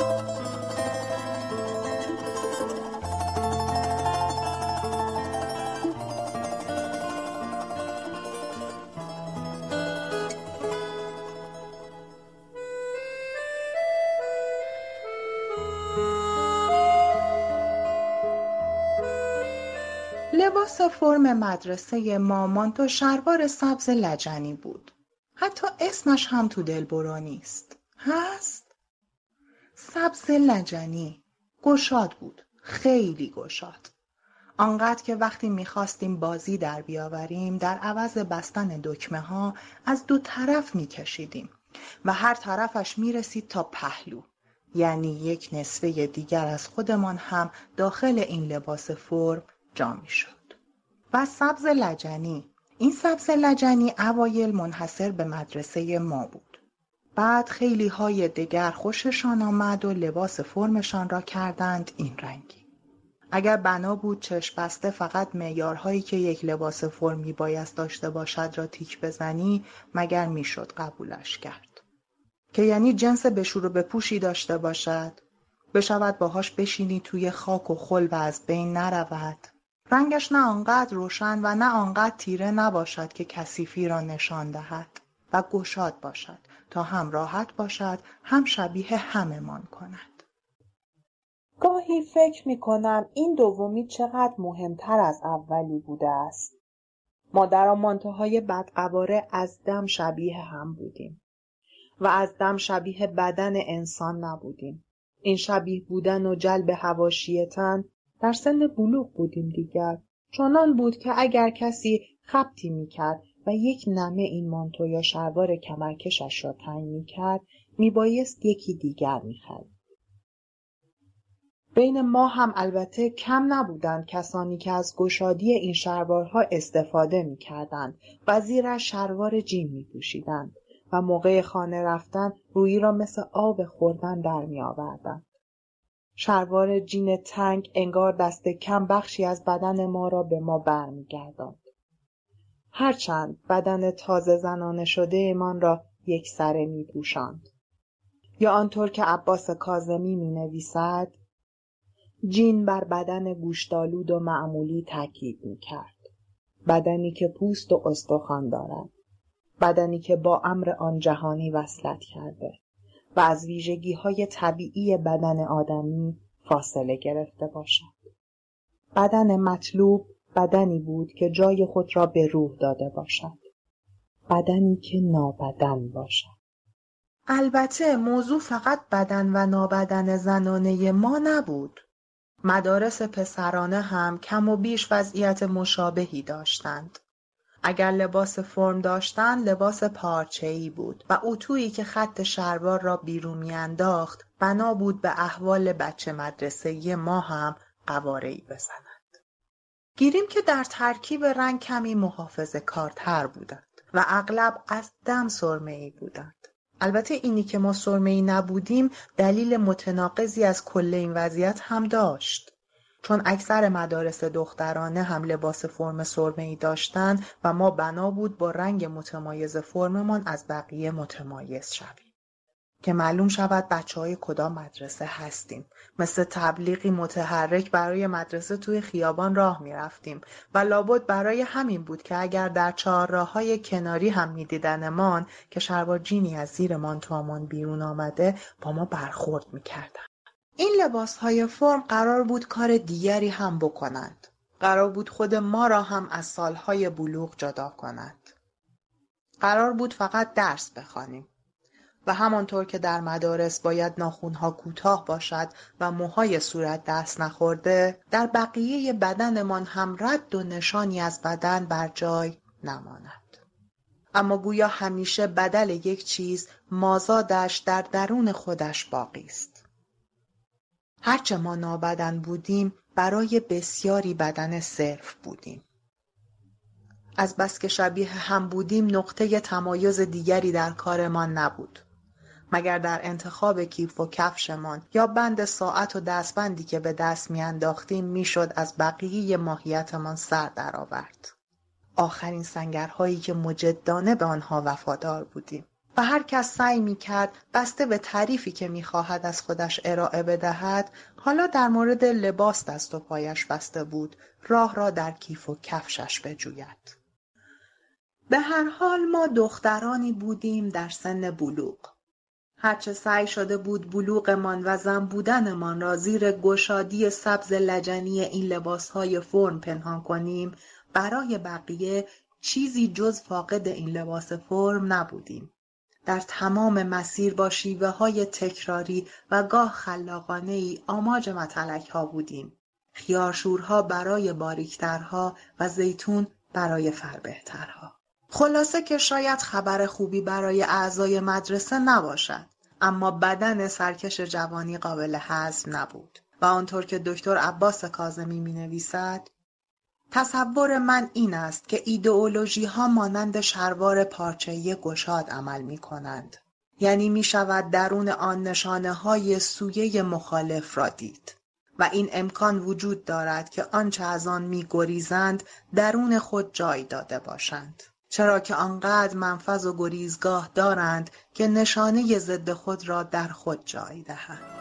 لباس فرم مدرسه مامانتو شلوار سبز لجنی بود. حتی اسمش هم تو دلبرانی است. هست؟ سبز لجنی. گشاد بود. خیلی گشاد. آنقدر که وقتی میخواستیم بازی در بیاوریم، در عوض بستن دکمه ها از دو طرف میکشیدیم و هر طرفش میرسید تا پهلو. یعنی یک نصفه دیگر از خودمان هم داخل این لباس فرم جامی شد. و سبز لجنی، این سبز لجنی اوایل منحصر به مدرسه ما بود. بعد خیلی های دیگر خوششان آمد و لباس فرمشان را کردند این رنگی. اگر بنا بود چشم بسته فقط معیارهایی که یک لباس فرمی بایست داشته باشد را تیک بزنی، مگر میشد قبولش کرد؟ که یعنی جنس بشور و بپوشی داشته باشد، بشود باهاش بشینی توی خاک و خل و از بین نرود، رنگش نه آنقدر روشن و نه آنقدر تیره نباشد که کثیفی را نشان دهد و گشاد باشد تا هم راحت باشد هم شبیه هممان کند. گاهی فکر می کنم این دومی چقدر مهمتر از اولی بوده است. ما در آمانتهای بدقواره از دم شبیه هم بودیم و از دم شبیه بدن انسان نبودیم. این شبیه بودن و جلب حواشی تن در سن بلوغ بودیم دیگر. چنان بود که اگر کسی خبطی می کرد و یک نمه این مانتو یا شلوار کمرکشش را تنگ می کرد، می بایست یکی دیگر می خرید. بین ما هم البته کم نبودند کسانی که از گشادی این شلوارها استفاده می کردند و زیرا شلوار جین می پوشیدند و موقع خانه رفتن روی را مثل آب خوردن در می آوردند. شلوار جین تنگ انگار دست کم بخشی از بدن ما را به ما برمی گرداند. هرچند بدن تازه زنانه شده ایمان را یک سره می پوشند. یا آنطور که عباس کاظمی می نویسد، جین بر بدن گوشتالود و معمولی تاکید می‌کرد. بدنی که پوست و استخوان دارد. بدنی که با امر آن جهانی وصلت کرده و از ویژگی‌های طبیعی بدن آدمی فاصله گرفته باشد. بدن مطلوب بدنی بود که جای خود را به روح داده باشد. بدنی که نابدن باشد. البته موضوع فقط بدن و نابدن زنانه ما نبود. مدارس پسرانه هم کم و بیش وضعیت مشابهی داشتند. اگر لباس فرم داشتند، لباس پارچه‌ای بود و اتویی که خط شلوار را بیرون می‌انداخت بنا بود به احوال بچه مدرسه‌ای ما هم قواره‌ای بزنند. گیریم که در ترکیب رنگ کمی محافظه‌کارتر بودند و اغلب از دم سرمه‌ای بودند. البته اینی که ما سرمه‌ای نبودیم دلیل متناقضی از کل این وضعیت هم داشت، چون اکثر مدارس دخترانه هم لباس فرم سرمه‌ای داشتند و ما بنا بود با رنگ متمایز فرممان از بقیه متمایز شویم که معلوم شود بچه‌های کدام مدرسه هستیم. مثل تبلیغی متحرک برای مدرسه توی خیابان راه می‌رفتیم و لابد برای همین بود که اگر در چهارراه‌های کناری هم می‌دیدنمان که شلوار جینی از زیر مانتومان بیرون آمده با ما برخورد می‌کردند. این لباس‌های فرم قرار بود کار دیگری هم بکنند. قرار بود خود ما را هم از سال‌های بلوغ جدا کنند. قرار بود فقط درس بخوانیم. و همانطور که در مدارس باید ناخونها کوتاه باشد و موهای صورت دست نخورده، در بقیه بدنمان هم رد و نشانی از بدن بر جای نماند. اما گویا همیشه بدل یک چیز مازادش در درون خودش باقی است. هرچه ما نابدن بودیم برای بسیاری بدن صرف بودیم. از بس که شبیه هم بودیم نقطه تمایز دیگری در کارمان نبود، مگر در انتخاب کیف و کفشمان یا بند ساعت و دستبندی که به دست میانداختیم میشد از بقیه ماهیتمان سر درآورد. آخرین سنگرهایی که مجدانه به آنها وفادار بودیم و هر کس سعی میکرد بسته به تعریفی که میخواهد از خودش ارائه بدهد، حالا در مورد لباس دست و پایش بسته بود، راه را در کیف و کفشش بجوید. به هر حال ما دخترانی بودیم در سن بلوغ. هرچه سعی شده بود بلوغمان و زن بودنمان را زیر گشادی سبز لجنی این لباسهای فرم پنهان کنیم، برای بقیه چیزی جز فاقد این لباس فرم نبودیم. در تمام مسیر با شیوه های تکراری و گاه خلاقانه ای آماج متلک ها بودیم. خیارشورها برای باریکترها و زیتون برای فربهترها. خلاصه که شاید خبر خوبی برای اعضای مدرسه نباشد، اما بدن سرکش جوانی قابل هضم نبود و آنطور که دکتر عباس کاظمی می نویسد، تصور من این است که ایدئولوژی ها مانند شلوار پارچه‌ای گشاد عمل می کنند. یعنی می شود درون آن نشانه های سویه مخالف را دید. و این امکان وجود دارد که آنچه از آن می‌گریزند درون خود جای داده باشند، چرا که آنقدر منفذ و گریزگاه دارند که نشانه ضد خود را در خود جای دهند.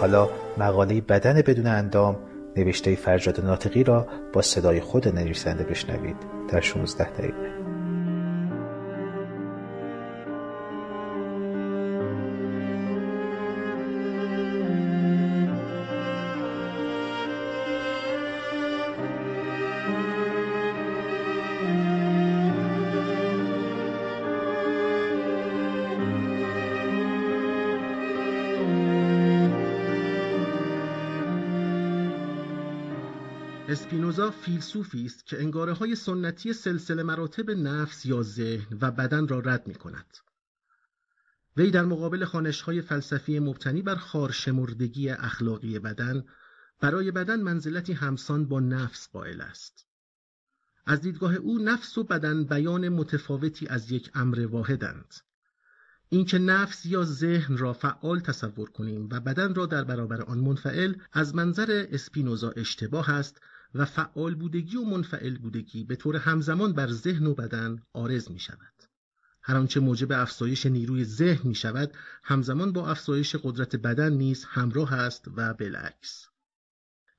حالا مقاله بدن بدون اندام نوشته فرجاد ناطقی را با صدای خود نویسنده بشنوید در شانزده دقیقه. اسپینوزا فیلسوفی است که انگاره‌های سنتی سلسله مراتب نفس یا ذهن و بدن را رد می‌کند. وی در مقابل خوانش‌های فلسفی مبتنی بر خارشمردگی اخلاقی بدن، برای بدن منزلتی همسان با نفس قائل است. از دیدگاه او نفس و بدن بیان متفاوتی از یک امر واحدند. اینکه نفس یا ذهن را فعال تصور کنیم و بدن را در برابر آن منفعل، از منظر اسپینوزا اشتباه است و فعال بودگی و منفعل بودگی به طور همزمان بر ذهن و بدن عارض می شود. هر آنچه موجب افزایش نیروی ذهن می شود همزمان با افزایش قدرت بدن نیز همراه است و بالعکس.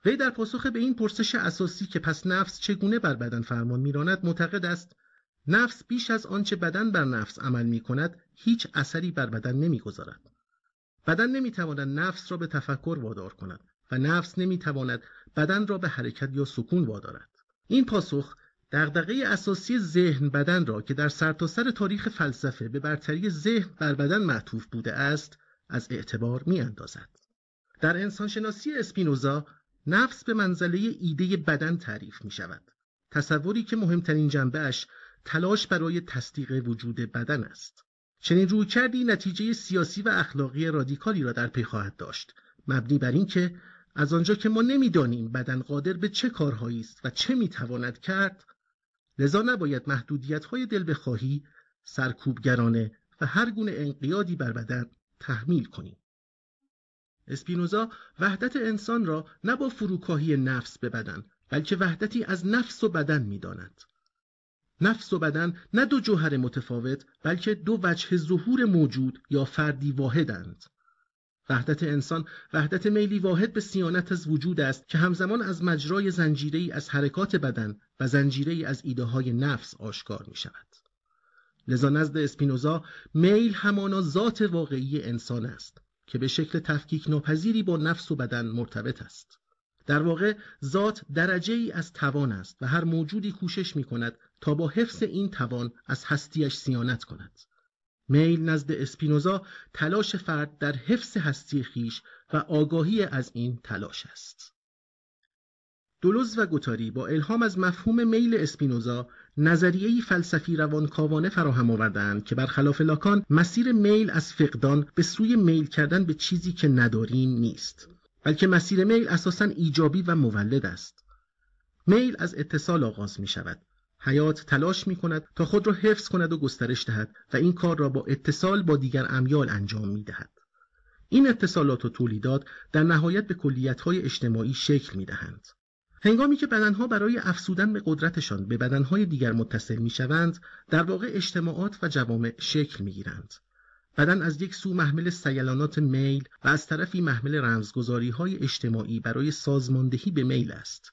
وی در پاسخ به این پرسش اساسی که پس نفس چگونه بر بدن فرمان می راند معتقد است نفس بیش از آنچه بدن بر نفس عمل می کند هیچ اثری بر بدن نمی گذارد. بدن نمی تواند نفس را به تفکر وادار کند و نفس نمی تواند بدن را به حرکت یا سکون وادارد. این پاسخ دغدغه اساسی ذهن بدن را که در سرتاسر تاریخ فلسفه به برتری ذهن بر بدن معطوف بوده است از اعتبار می اندازد. در انسانشناسی اسپینوزا نفس به منزله ایده بدن تعریف می شود، تصوری که مهمترین جنبهش تلاش برای تصدیق وجود بدن است. چنین رویکردی نتیجه سیاسی و اخلاقی رادیکالی را در پی خواهد داشت، مبنی بر این که از آنجا که ما نمی‌دانیم بدن قادر به چه کارهایی است و چه می‌تواند کرد، لذا نباید محدودیت‌های دلبخواهی، سرکوبگرانه و هر گونه انقیادی بر بدن تحمیل کنیم. اسپینوزا وحدت انسان را نه با فروکاهی نفس به بدن، بلکه وحدتی از نفس و بدن می‌داند. نفس و بدن نه دو جوهر متفاوت، بلکه دو وجه ظهور موجود یا فردی واحدند. وحدت انسان وحدت میلی واحد به صیانت از وجود است که همزمان از مجرای زنجیره‌ای از حرکات بدن و زنجیره‌ای از ایده‌های نفس آشکار می‌شود. لذا نزد اسپینوزا میل همانا ذات واقعی انسان است که به شکل تفکیک ناپذیری با نفس و بدن مرتبط است. در واقع ذات درجه‌ای از توان است و هر موجودی کوشش می‌کند تا با حفظ این توان از هستیش صیانت کند. میل نزد اسپینوزا تلاش فرد در حفظ هستی خیش و آگاهی از این تلاش است. دلوز و گوتاری با الهام از مفهوم میل اسپینوزا نظریه‌ای فلسفی روانکاوانه فراهم آوردند که برخلاف لاکان مسیر میل از فقدان به سوی میل کردن به چیزی که نداریم نیست، بلکه مسیر میل اساساً ایجابی و مولد است. میل از اتصال آغاز می شود. حیات تلاش می کند تا خود را حفظ کند و گسترش دهد و این کار را با اتصال با دیگر امیال انجام می دهد. این اتصالات و تولیدات در نهایت به کلیت‌های اجتماعی شکل می دهند. هنگامی که بدنها برای افزودن به قدرتشان به بدنهای دیگر متصل می شوند، در واقع اجتماعات و جوامع شکل می گیرند. بدن از یک سو محمل سیلانات میل و از طرفی محمل رمزگذاری‌های اجتماعی برای سازماندهی به میل است.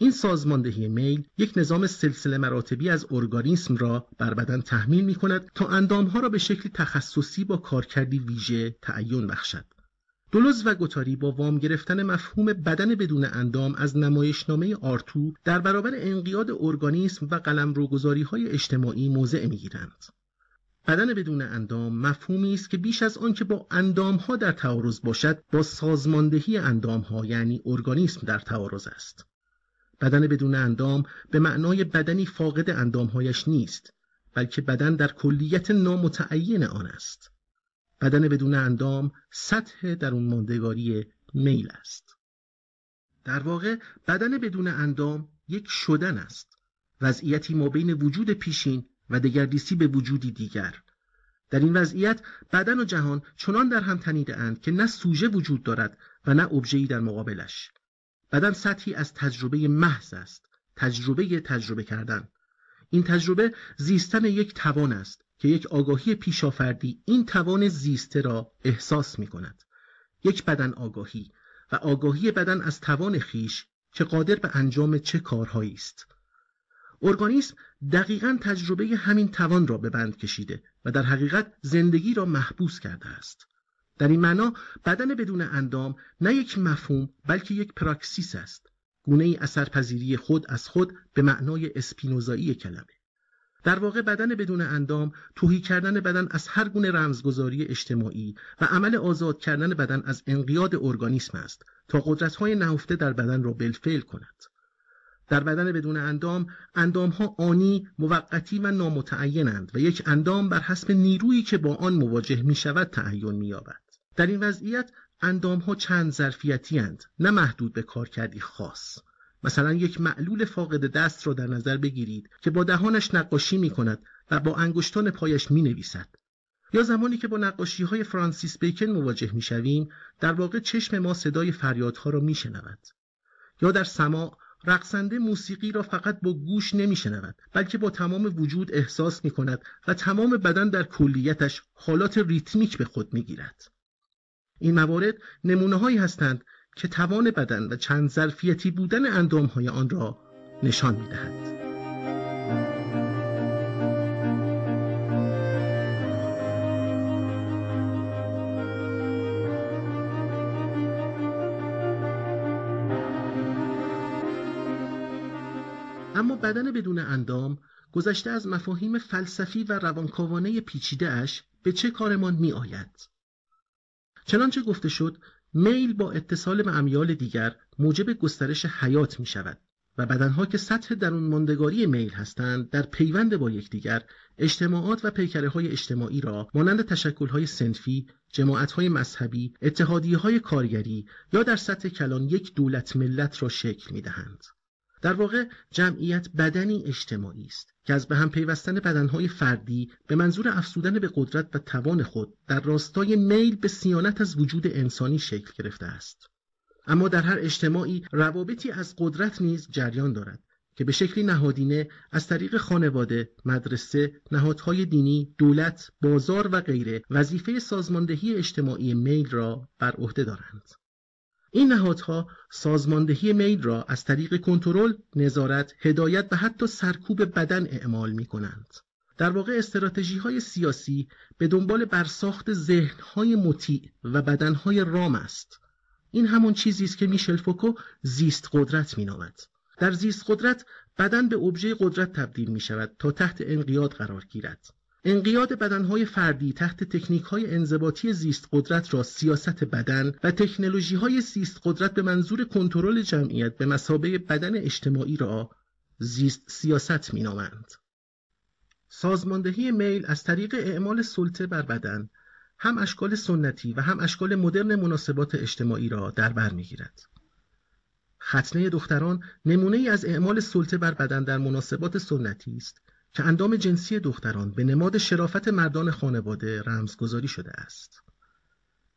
این سازماندهی میل یک نظام سلسله مراتبی از ارگانیسم را بر بدن تحمیل می کند تا اندامها را به شکل تخصصی با کارکردی ویژه تعین بخشد. دلوز و گوتاری با وام گرفتن مفهوم بدن بدون اندام از نمایشنامه آرتو در برابر انقیاد ارگانیسم و قلمروگذاری‌های اجتماعی موضع می گیرند. بدن بدون اندام مفهومی است که بیش از آن که با اندامها در تعارض باشد، با سازماندهی اندامها یعنی ارگانیسم در تعارض است. بدن بدون اندام به معنای بدنی فاقد اندامهایش نیست، بلکه بدن در کلیت نامتعین آن است. بدن بدون اندام سطح درون ماندگاری میل است. در واقع بدن بدون اندام یک شدن است، وضعیتی ما بین وجود پیشین و دگردیسی به وجودی دیگر. در این وضعیت بدن و جهان چنان در هم تنیده اند که نه سوژه وجود دارد و نه ابژه‌ای در مقابلش. بدن سطحی از تجربه محض است، تجربه تجربه کردن. این تجربه زیستن یک توان است که یک آگاهی پیشافردی این توان زیسته را احساس می کند. یک بدن آگاهی و آگاهی بدن از توان خیش که قادر به انجام چه کارهایی است. ارگانیسم دقیقاً تجربه همین توان را به بند کشیده و در حقیقت زندگی را محبوس کرده است. در این معنا بدن بدون اندام نه یک مفهوم بلکه یک پراکسیس است، گونه ای اثرپذیری خود از خود به معنای اسپینوزایی کلمه. در واقع بدن بدون اندام تهی کردن بدن از هر گونه رمزگذاری اجتماعی و عمل آزاد کردن بدن از انقیاد ارگانیسم است تا قدرت‌های نهفته در بدن را بالفعل کند. در بدن بدون اندام، اندام‌ها آنی، موقتی و نامتعینند و یک اندام بر حسب نیرویی که با آن مواجه می‌شود تعین می‌یابد. در این وضعیت اندام‌ها چند ظرفیتی‌اند، نه محدود به کارکردی خاص. مثلا یک معلول فاقد دست را در نظر بگیرید که با دهانش نقاشی می‌کند و با انگشتان پایش می‌نویسد. یا زمانی که با نقاشی‌های فرانسیس بیکن مواجه می‌شویم، در واقع چشم ما صدای فریادها را می‌شنود. یا در سماع رقصنده موسیقی را فقط با گوش نمی‌شنود، بلکه با تمام وجود احساس می‌کند و تمام بدن در کلیتش حالات ریتمیک به خود می‌گیرد. این موارد نمونه‌هایی هستند که توان بدن و چند ظرفیتی بودن اندام‌های آن را نشان می‌دهد. اما بدن بدون اندام گذشته از مفاهیم فلسفی و روانکاوانه پیچیده اش به چه کارمان می‌آید؟ چنانچه گفته شد، میل با اتصال به امیال دیگر موجب گسترش حیات می شود و بدنها که سطح درون ماندگاری میل هستند در پیوند با یکدیگر اجتماعات و پیکره های اجتماعی را مانند تشکل های صنفی، جماعت های مذهبی، اتحادیه های کارگری یا در سطح کلان یک دولت ملت را شکل می دهند. در واقع جمعیت بدنی اجتماعی است که از به هم پیوستن بدنهای فردی به منظور افزودن به قدرت و توان خود در راستای میل به صیانت از وجود انسانی شکل گرفته است. اما در هر اجتماعی روابطی از قدرت نیز جریان دارد که به شکلی نهادینه از طریق خانواده، مدرسه، نهادهای دینی، دولت، بازار و غیره وظیفه سازماندهی اجتماعی میل را بر عهده دارند. این نهادها سازماندهی میل را از طریق کنترل، نظارت، هدایت و حتی سرکوب بدن اعمال می کنند. در واقع استراتژی های سیاسی به دنبال برساخت ذهن های مطیع و بدن های رام است. این همون چیزی است که میشل فوکو زیست قدرت می نامد. در زیست قدرت بدن به ابژه قدرت تبدیل می شود تا تحت انقیاد قرار گیرد. انقیاد بدنهای فردی تحت تکنیک‌های انضباطی زیست قدرت را سیاست بدن و تکنولوژی‌های زیست قدرت به منظور کنترل جمعیت به مثابه بدن اجتماعی را زیست سیاست می‌نامند. سازماندهی میل از طریق اعمال سلطه بر بدن هم اشکال سنتی و هم اشکال مدرن مناسبات اجتماعی را در بر می‌گیرد. ختنه دختران نمونه‌ای از اعمال سلطه بر بدن در مناسبات سنتی است که اندام جنسی دختران به نماد شرافت مردان خانواده رمزگذاری شده است.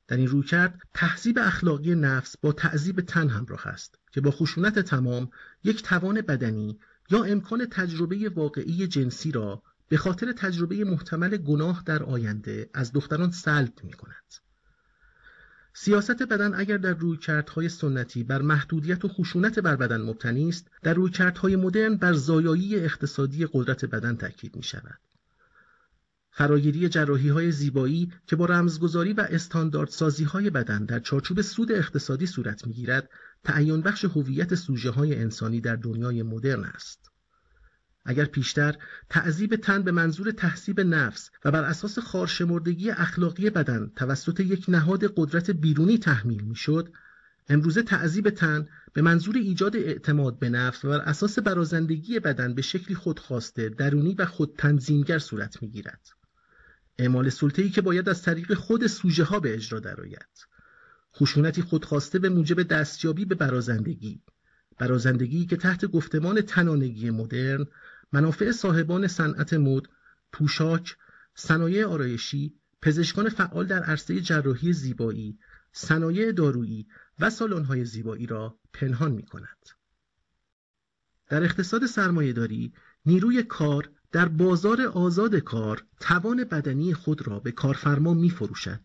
در این رویکرد تهذیب اخلاقی نفس با تعذیب تن همراه است که با خشونت تمام یک توان بدنی یا امکان تجربه واقعی جنسی را به خاطر تجربه محتمل گناه در آینده از دختران سلب می‌کند. سیاست بدن اگر در رویکردهای سنتی بر محدودیت و خشونت بر بدن مبتنی است، در رویکردهای مدرن بر زایایی اقتصادی قدرت بدن تاکید می شود. فراگیری جراحی‌های زیبایی که با رمزگذاری و استانداردسازی‌های بدن در چارچوب سود اقتصادی صورت می‌گیرد، تعیین بخش هویت سوژه‌های انسانی در دنیای مدرن است. اگر پیشتر تعذیب تن به منظور تهذیب نفس و بر اساس خارشمردگی اخلاقی بدن توسط یک نهاد قدرت بیرونی تحمیل می شد، امروزه تعذیب تن به منظور ایجاد اعتماد به نفس و بر اساس برازندگی بدن به شکلی خودخواسته، درونی و خودتنظیمگر صورت می‌گیرد. اعمال سلطه‌ای که باید از طریق خود سوژه‌ها به اجرا درآید. خشونتی خودخواسته به موجب دستیابی به برازندگی، برازندگی که تحت گفتمان تنانگی مدرن، منافع صاحبان صنعت مد، پوشاک، صنایع آرایشی، پزشکان فعال در عرصه جراحی زیبایی، صنایع دارویی و سالن‌های زیبایی را پنهان می‌کند. در اقتصاد سرمایه‌داری، نیروی کار در بازار آزاد کار توان بدنی خود را به کارفرما می‌فروشد.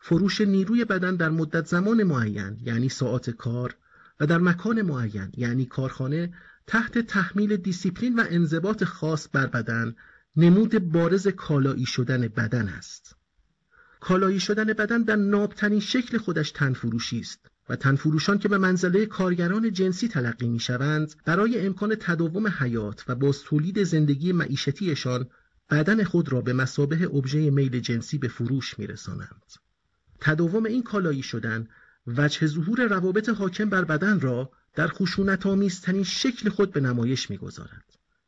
فروش نیروی بدن در مدت زمان معین یعنی ساعات کار و در مکان معین یعنی کارخانه تحت تحمیل دیسیپلین و انضباط خاص بر بدن نمود بارز کالایی شدن بدن است. کالایی شدن بدن در نابتنی شکل خودش تنفروشی است و تنفروشان که به منزله کارگران جنسی تلقی می شوند برای امکان تداوم حیات و باز تولید زندگی معیشتیشان بدن خود را به مثابه ابژه میل جنسی به فروش می رسانند. تداوم این کالایی شدن وجه ظهور روابط حاکم بر بدن را در خشونت‌آمیزترین شکل خود به نمایش می‌گذارد.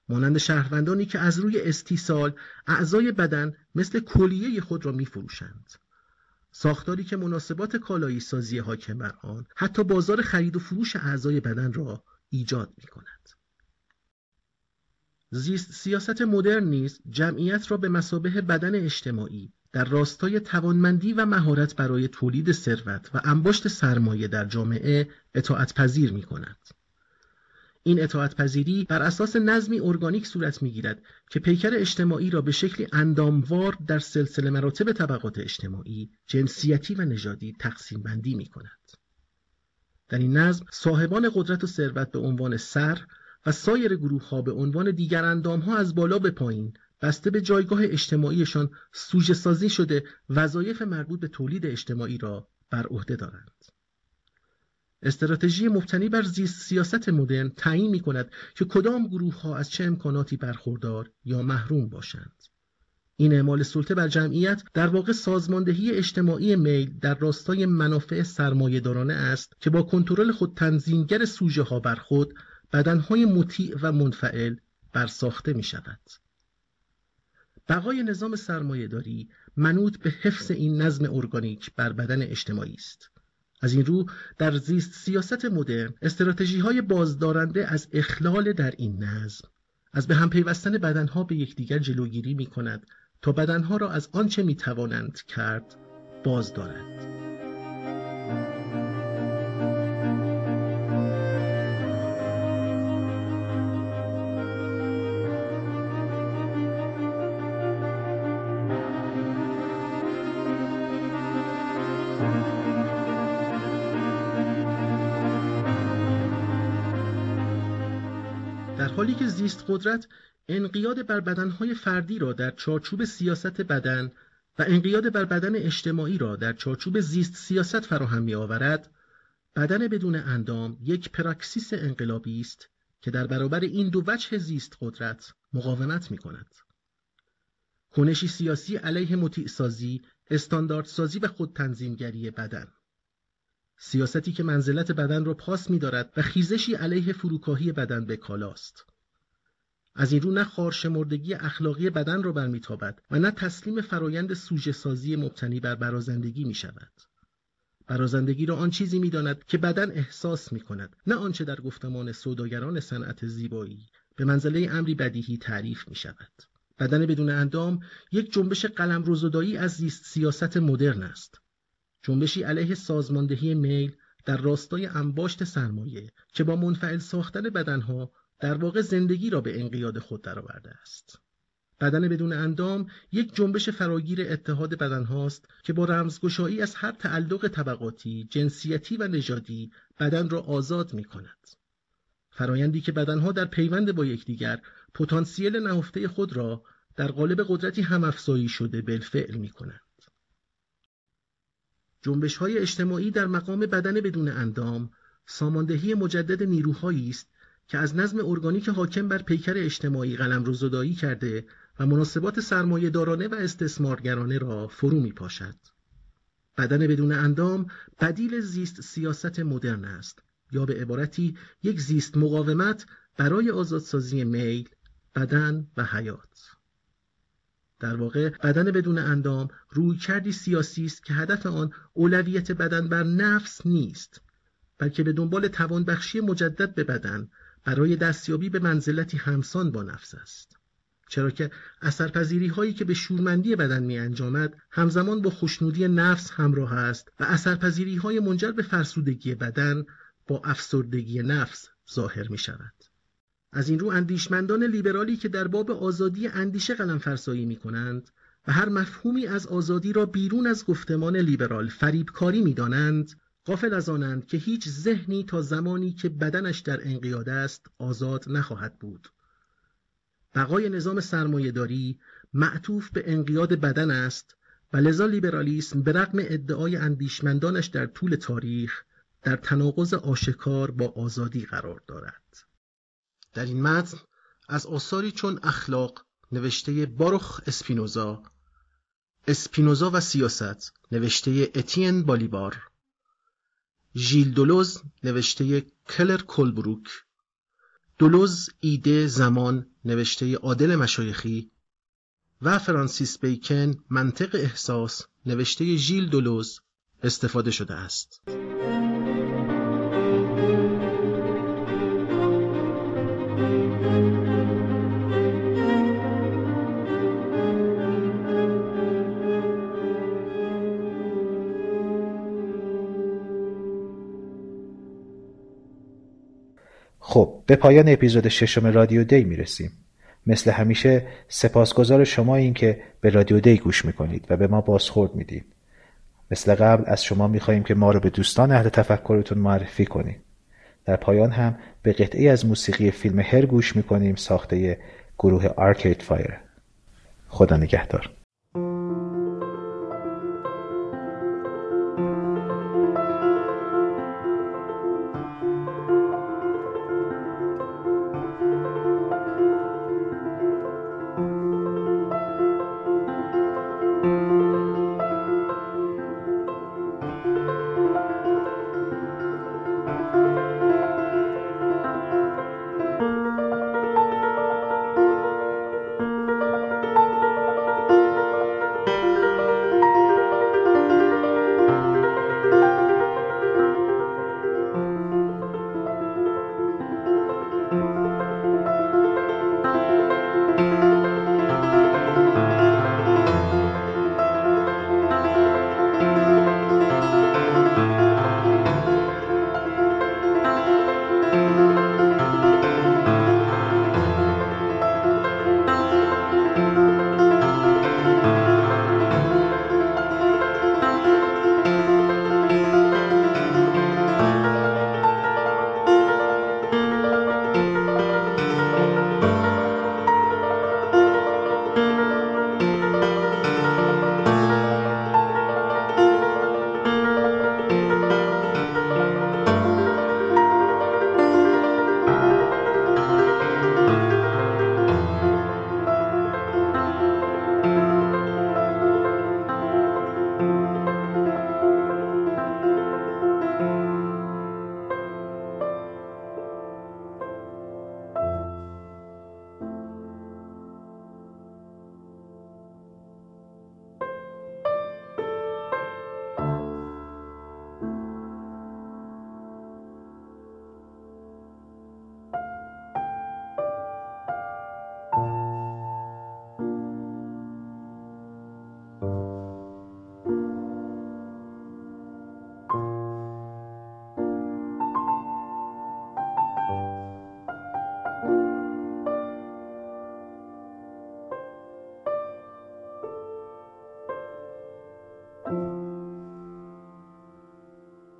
مانند شهروندانی که از روی استیصال اعضای بدن مثل کلیه خود را می‌فروشند. ساختاری که مناسبات کالایی سازی حاکم بر آن حتی بازار خرید و فروش اعضای بدن را ایجاد می‌کند. زیست سیاست مدرن نیز جمعیت را به مثابه بدن اجتماعی در راستای توانمندی و مهارت برای تولید ثروت و انباشت سرمایه در جامعه اطاعتپذیر می کند. این اطاعتپذیری بر اساس نظمی ارگانیک صورت می گیرد که پیکر اجتماعی را به شکلی انداموار در سلسله مراتب طبقات اجتماعی، جنسیتی و نژادی تقسیم بندی می کند. در این نظم صاحبان قدرت و ثروت به عنوان سر و سایر گروه ها به عنوان دیگر اندام ها از بالا به پایین، بسته به جایگاه اجتماعیشان سوژه سازی شده وظایف مربوط به تولید اجتماعی را بر عهده دارند. استراتژی مبتنی بر زیست سیاست مدرن تعیین می‌کند که کدام گروه‌ها از چه امکاناتی برخوردار یا محروم باشند. این اعمال سلطه بر جمعیت در واقع سازماندهی اجتماعی میل در راستای منافع سرمایه‌دارانه است که با کنترل خود تنظیمگر سوژه‌ها بر خود بدن‌های مطیع و منفعل برساخته می‌شود. بقای نظام سرمایه داری منوط به حفظ این نظم ارگانیک بر بدن اجتماعی است. از این رو در زیست سیاست مدرن استراتژی های بازدارنده از اخلال در این نظم از به هم پیوستن بدنها به یکدیگر جلوگیری می کند تا بدنها را از آنچه می توانند کرد بازدارند. حالی که زیست قدرت انقیاد بر بدنهای فردی را در چارچوب سیاست بدن و انقیاد بر بدن اجتماعی را در چارچوب زیست سیاست فراهم می آورد، بدن بدون اندام یک پراکسیس انقلابی است که در برابر این دو وجه زیست قدرت مقاومت می کند. کنشی سیاسی علیه مطیع سازی، استاندارد سازی و خودتنظیمگری بدن. سیاستی که منزلت بدن را پاس می‌دارد و خیزشی علیه فروکاهی بدن به کالاست. از این رو نه خارشمردگی اخلاقی بدن را برمی‌تابد و نه تسلیم فرایند سوژه‌سازی مبتنی بر برازندگی می‌شود. برازندگی را آن چیزی می‌داند که بدن احساس می‌کند، نه آنچه در گفتمان سوداگران صنعت زیبایی به منزله امری بدیهی تعریف می‌شود. بدن بدون اندام یک جنبش قلمروزدایی از زیست سیاست مدرن است. جنبشی علیه سازماندهی میل در راستای انباشت سرمایه که با منفعل ساختن بدنها در واقع زندگی را به انقیاد خود درآورده است. بدن بدون اندام یک جنبش فراگیر اتحاد بدنهاست که با رمزگشایی از هر تعلق طبقاتی، جنسیتی و نژادی بدن را آزاد می‌کند. فرایندی که بدنها در پیوند با یکدیگر پتانسیل نهفته خود را در قالب قدرتی هم‌افزایی شده بالفعل می‌کند. جنبش‌های اجتماعی در مقام بدن بدون اندام ساماندهی مجدد نیروهایی است که از نظم ارگانیک حاکم بر پیکر اجتماعی قلمروزدایی کرده و مناسبات سرمایه‌دارانه و استثمارگرانه را فرو می‌پاشد. بدن بدون اندام بدیل زیست سیاست مدرن است، یا به عبارتی یک زیست مقاومت برای آزادسازی میل، بدن و حیات. در واقع بدن بدون اندام رویکردی سیاسی است که هدف آن اولویت بدن بر نفس نیست، بلکه به دنبال توانبخشی مجدد به بدن برای دستیابی به منزلتی همسان با نفس است، چرا که اثرپذیری هایی که به شورمندی بدن می انجامد همزمان با خوشنودی نفس همراه است و اثرپذیری های منجر به فرسودگی بدن با افسردگی نفس ظاهر می شود. از این رو اندیشمندان لیبرالی که در باب آزادی اندیشه قلم فرسایی می کنند و هر مفهومی از آزادی را بیرون از گفتمان لیبرال فریبکاری می دانند، غافل از آنند که هیچ ذهنی تا زمانی که بدنش در انقیاد است آزاد نخواهد بود. بقای نظام سرمایه‌داری معطوف به انقیاد بدن است و لذا لیبرالیسم به رغم ادعای اندیشمندانش در طول تاریخ در تناقض آشکار با آزادی قرار دارد. در این متن از آثاری چون اخلاق نوشته باروخ اسپینوزا، اسپینوزا و سیاست نوشته اتین بالیبار، ژیل دولوز نوشته کلر کولبروک، دولوز ایده زمان نوشته عادل مشایخی و فرانسیس بیکن منطق احساس نوشته ژیل دولوز استفاده شده است. خب، به پایان اپیزود ششم رادیو دی میرسیم. مثل همیشه سپاسگزار شما این که به رادیو دی گوش میکنید و به ما بازخورد میدید. مثل قبل از شما میخواییم که ما رو به دوستان اهل تفکرتون معرفی کنید. در پایان هم به قطعی از موسیقی فیلم هر گوش میکنیم، ساخته گروه آرکید فایر. خدا نگهدار.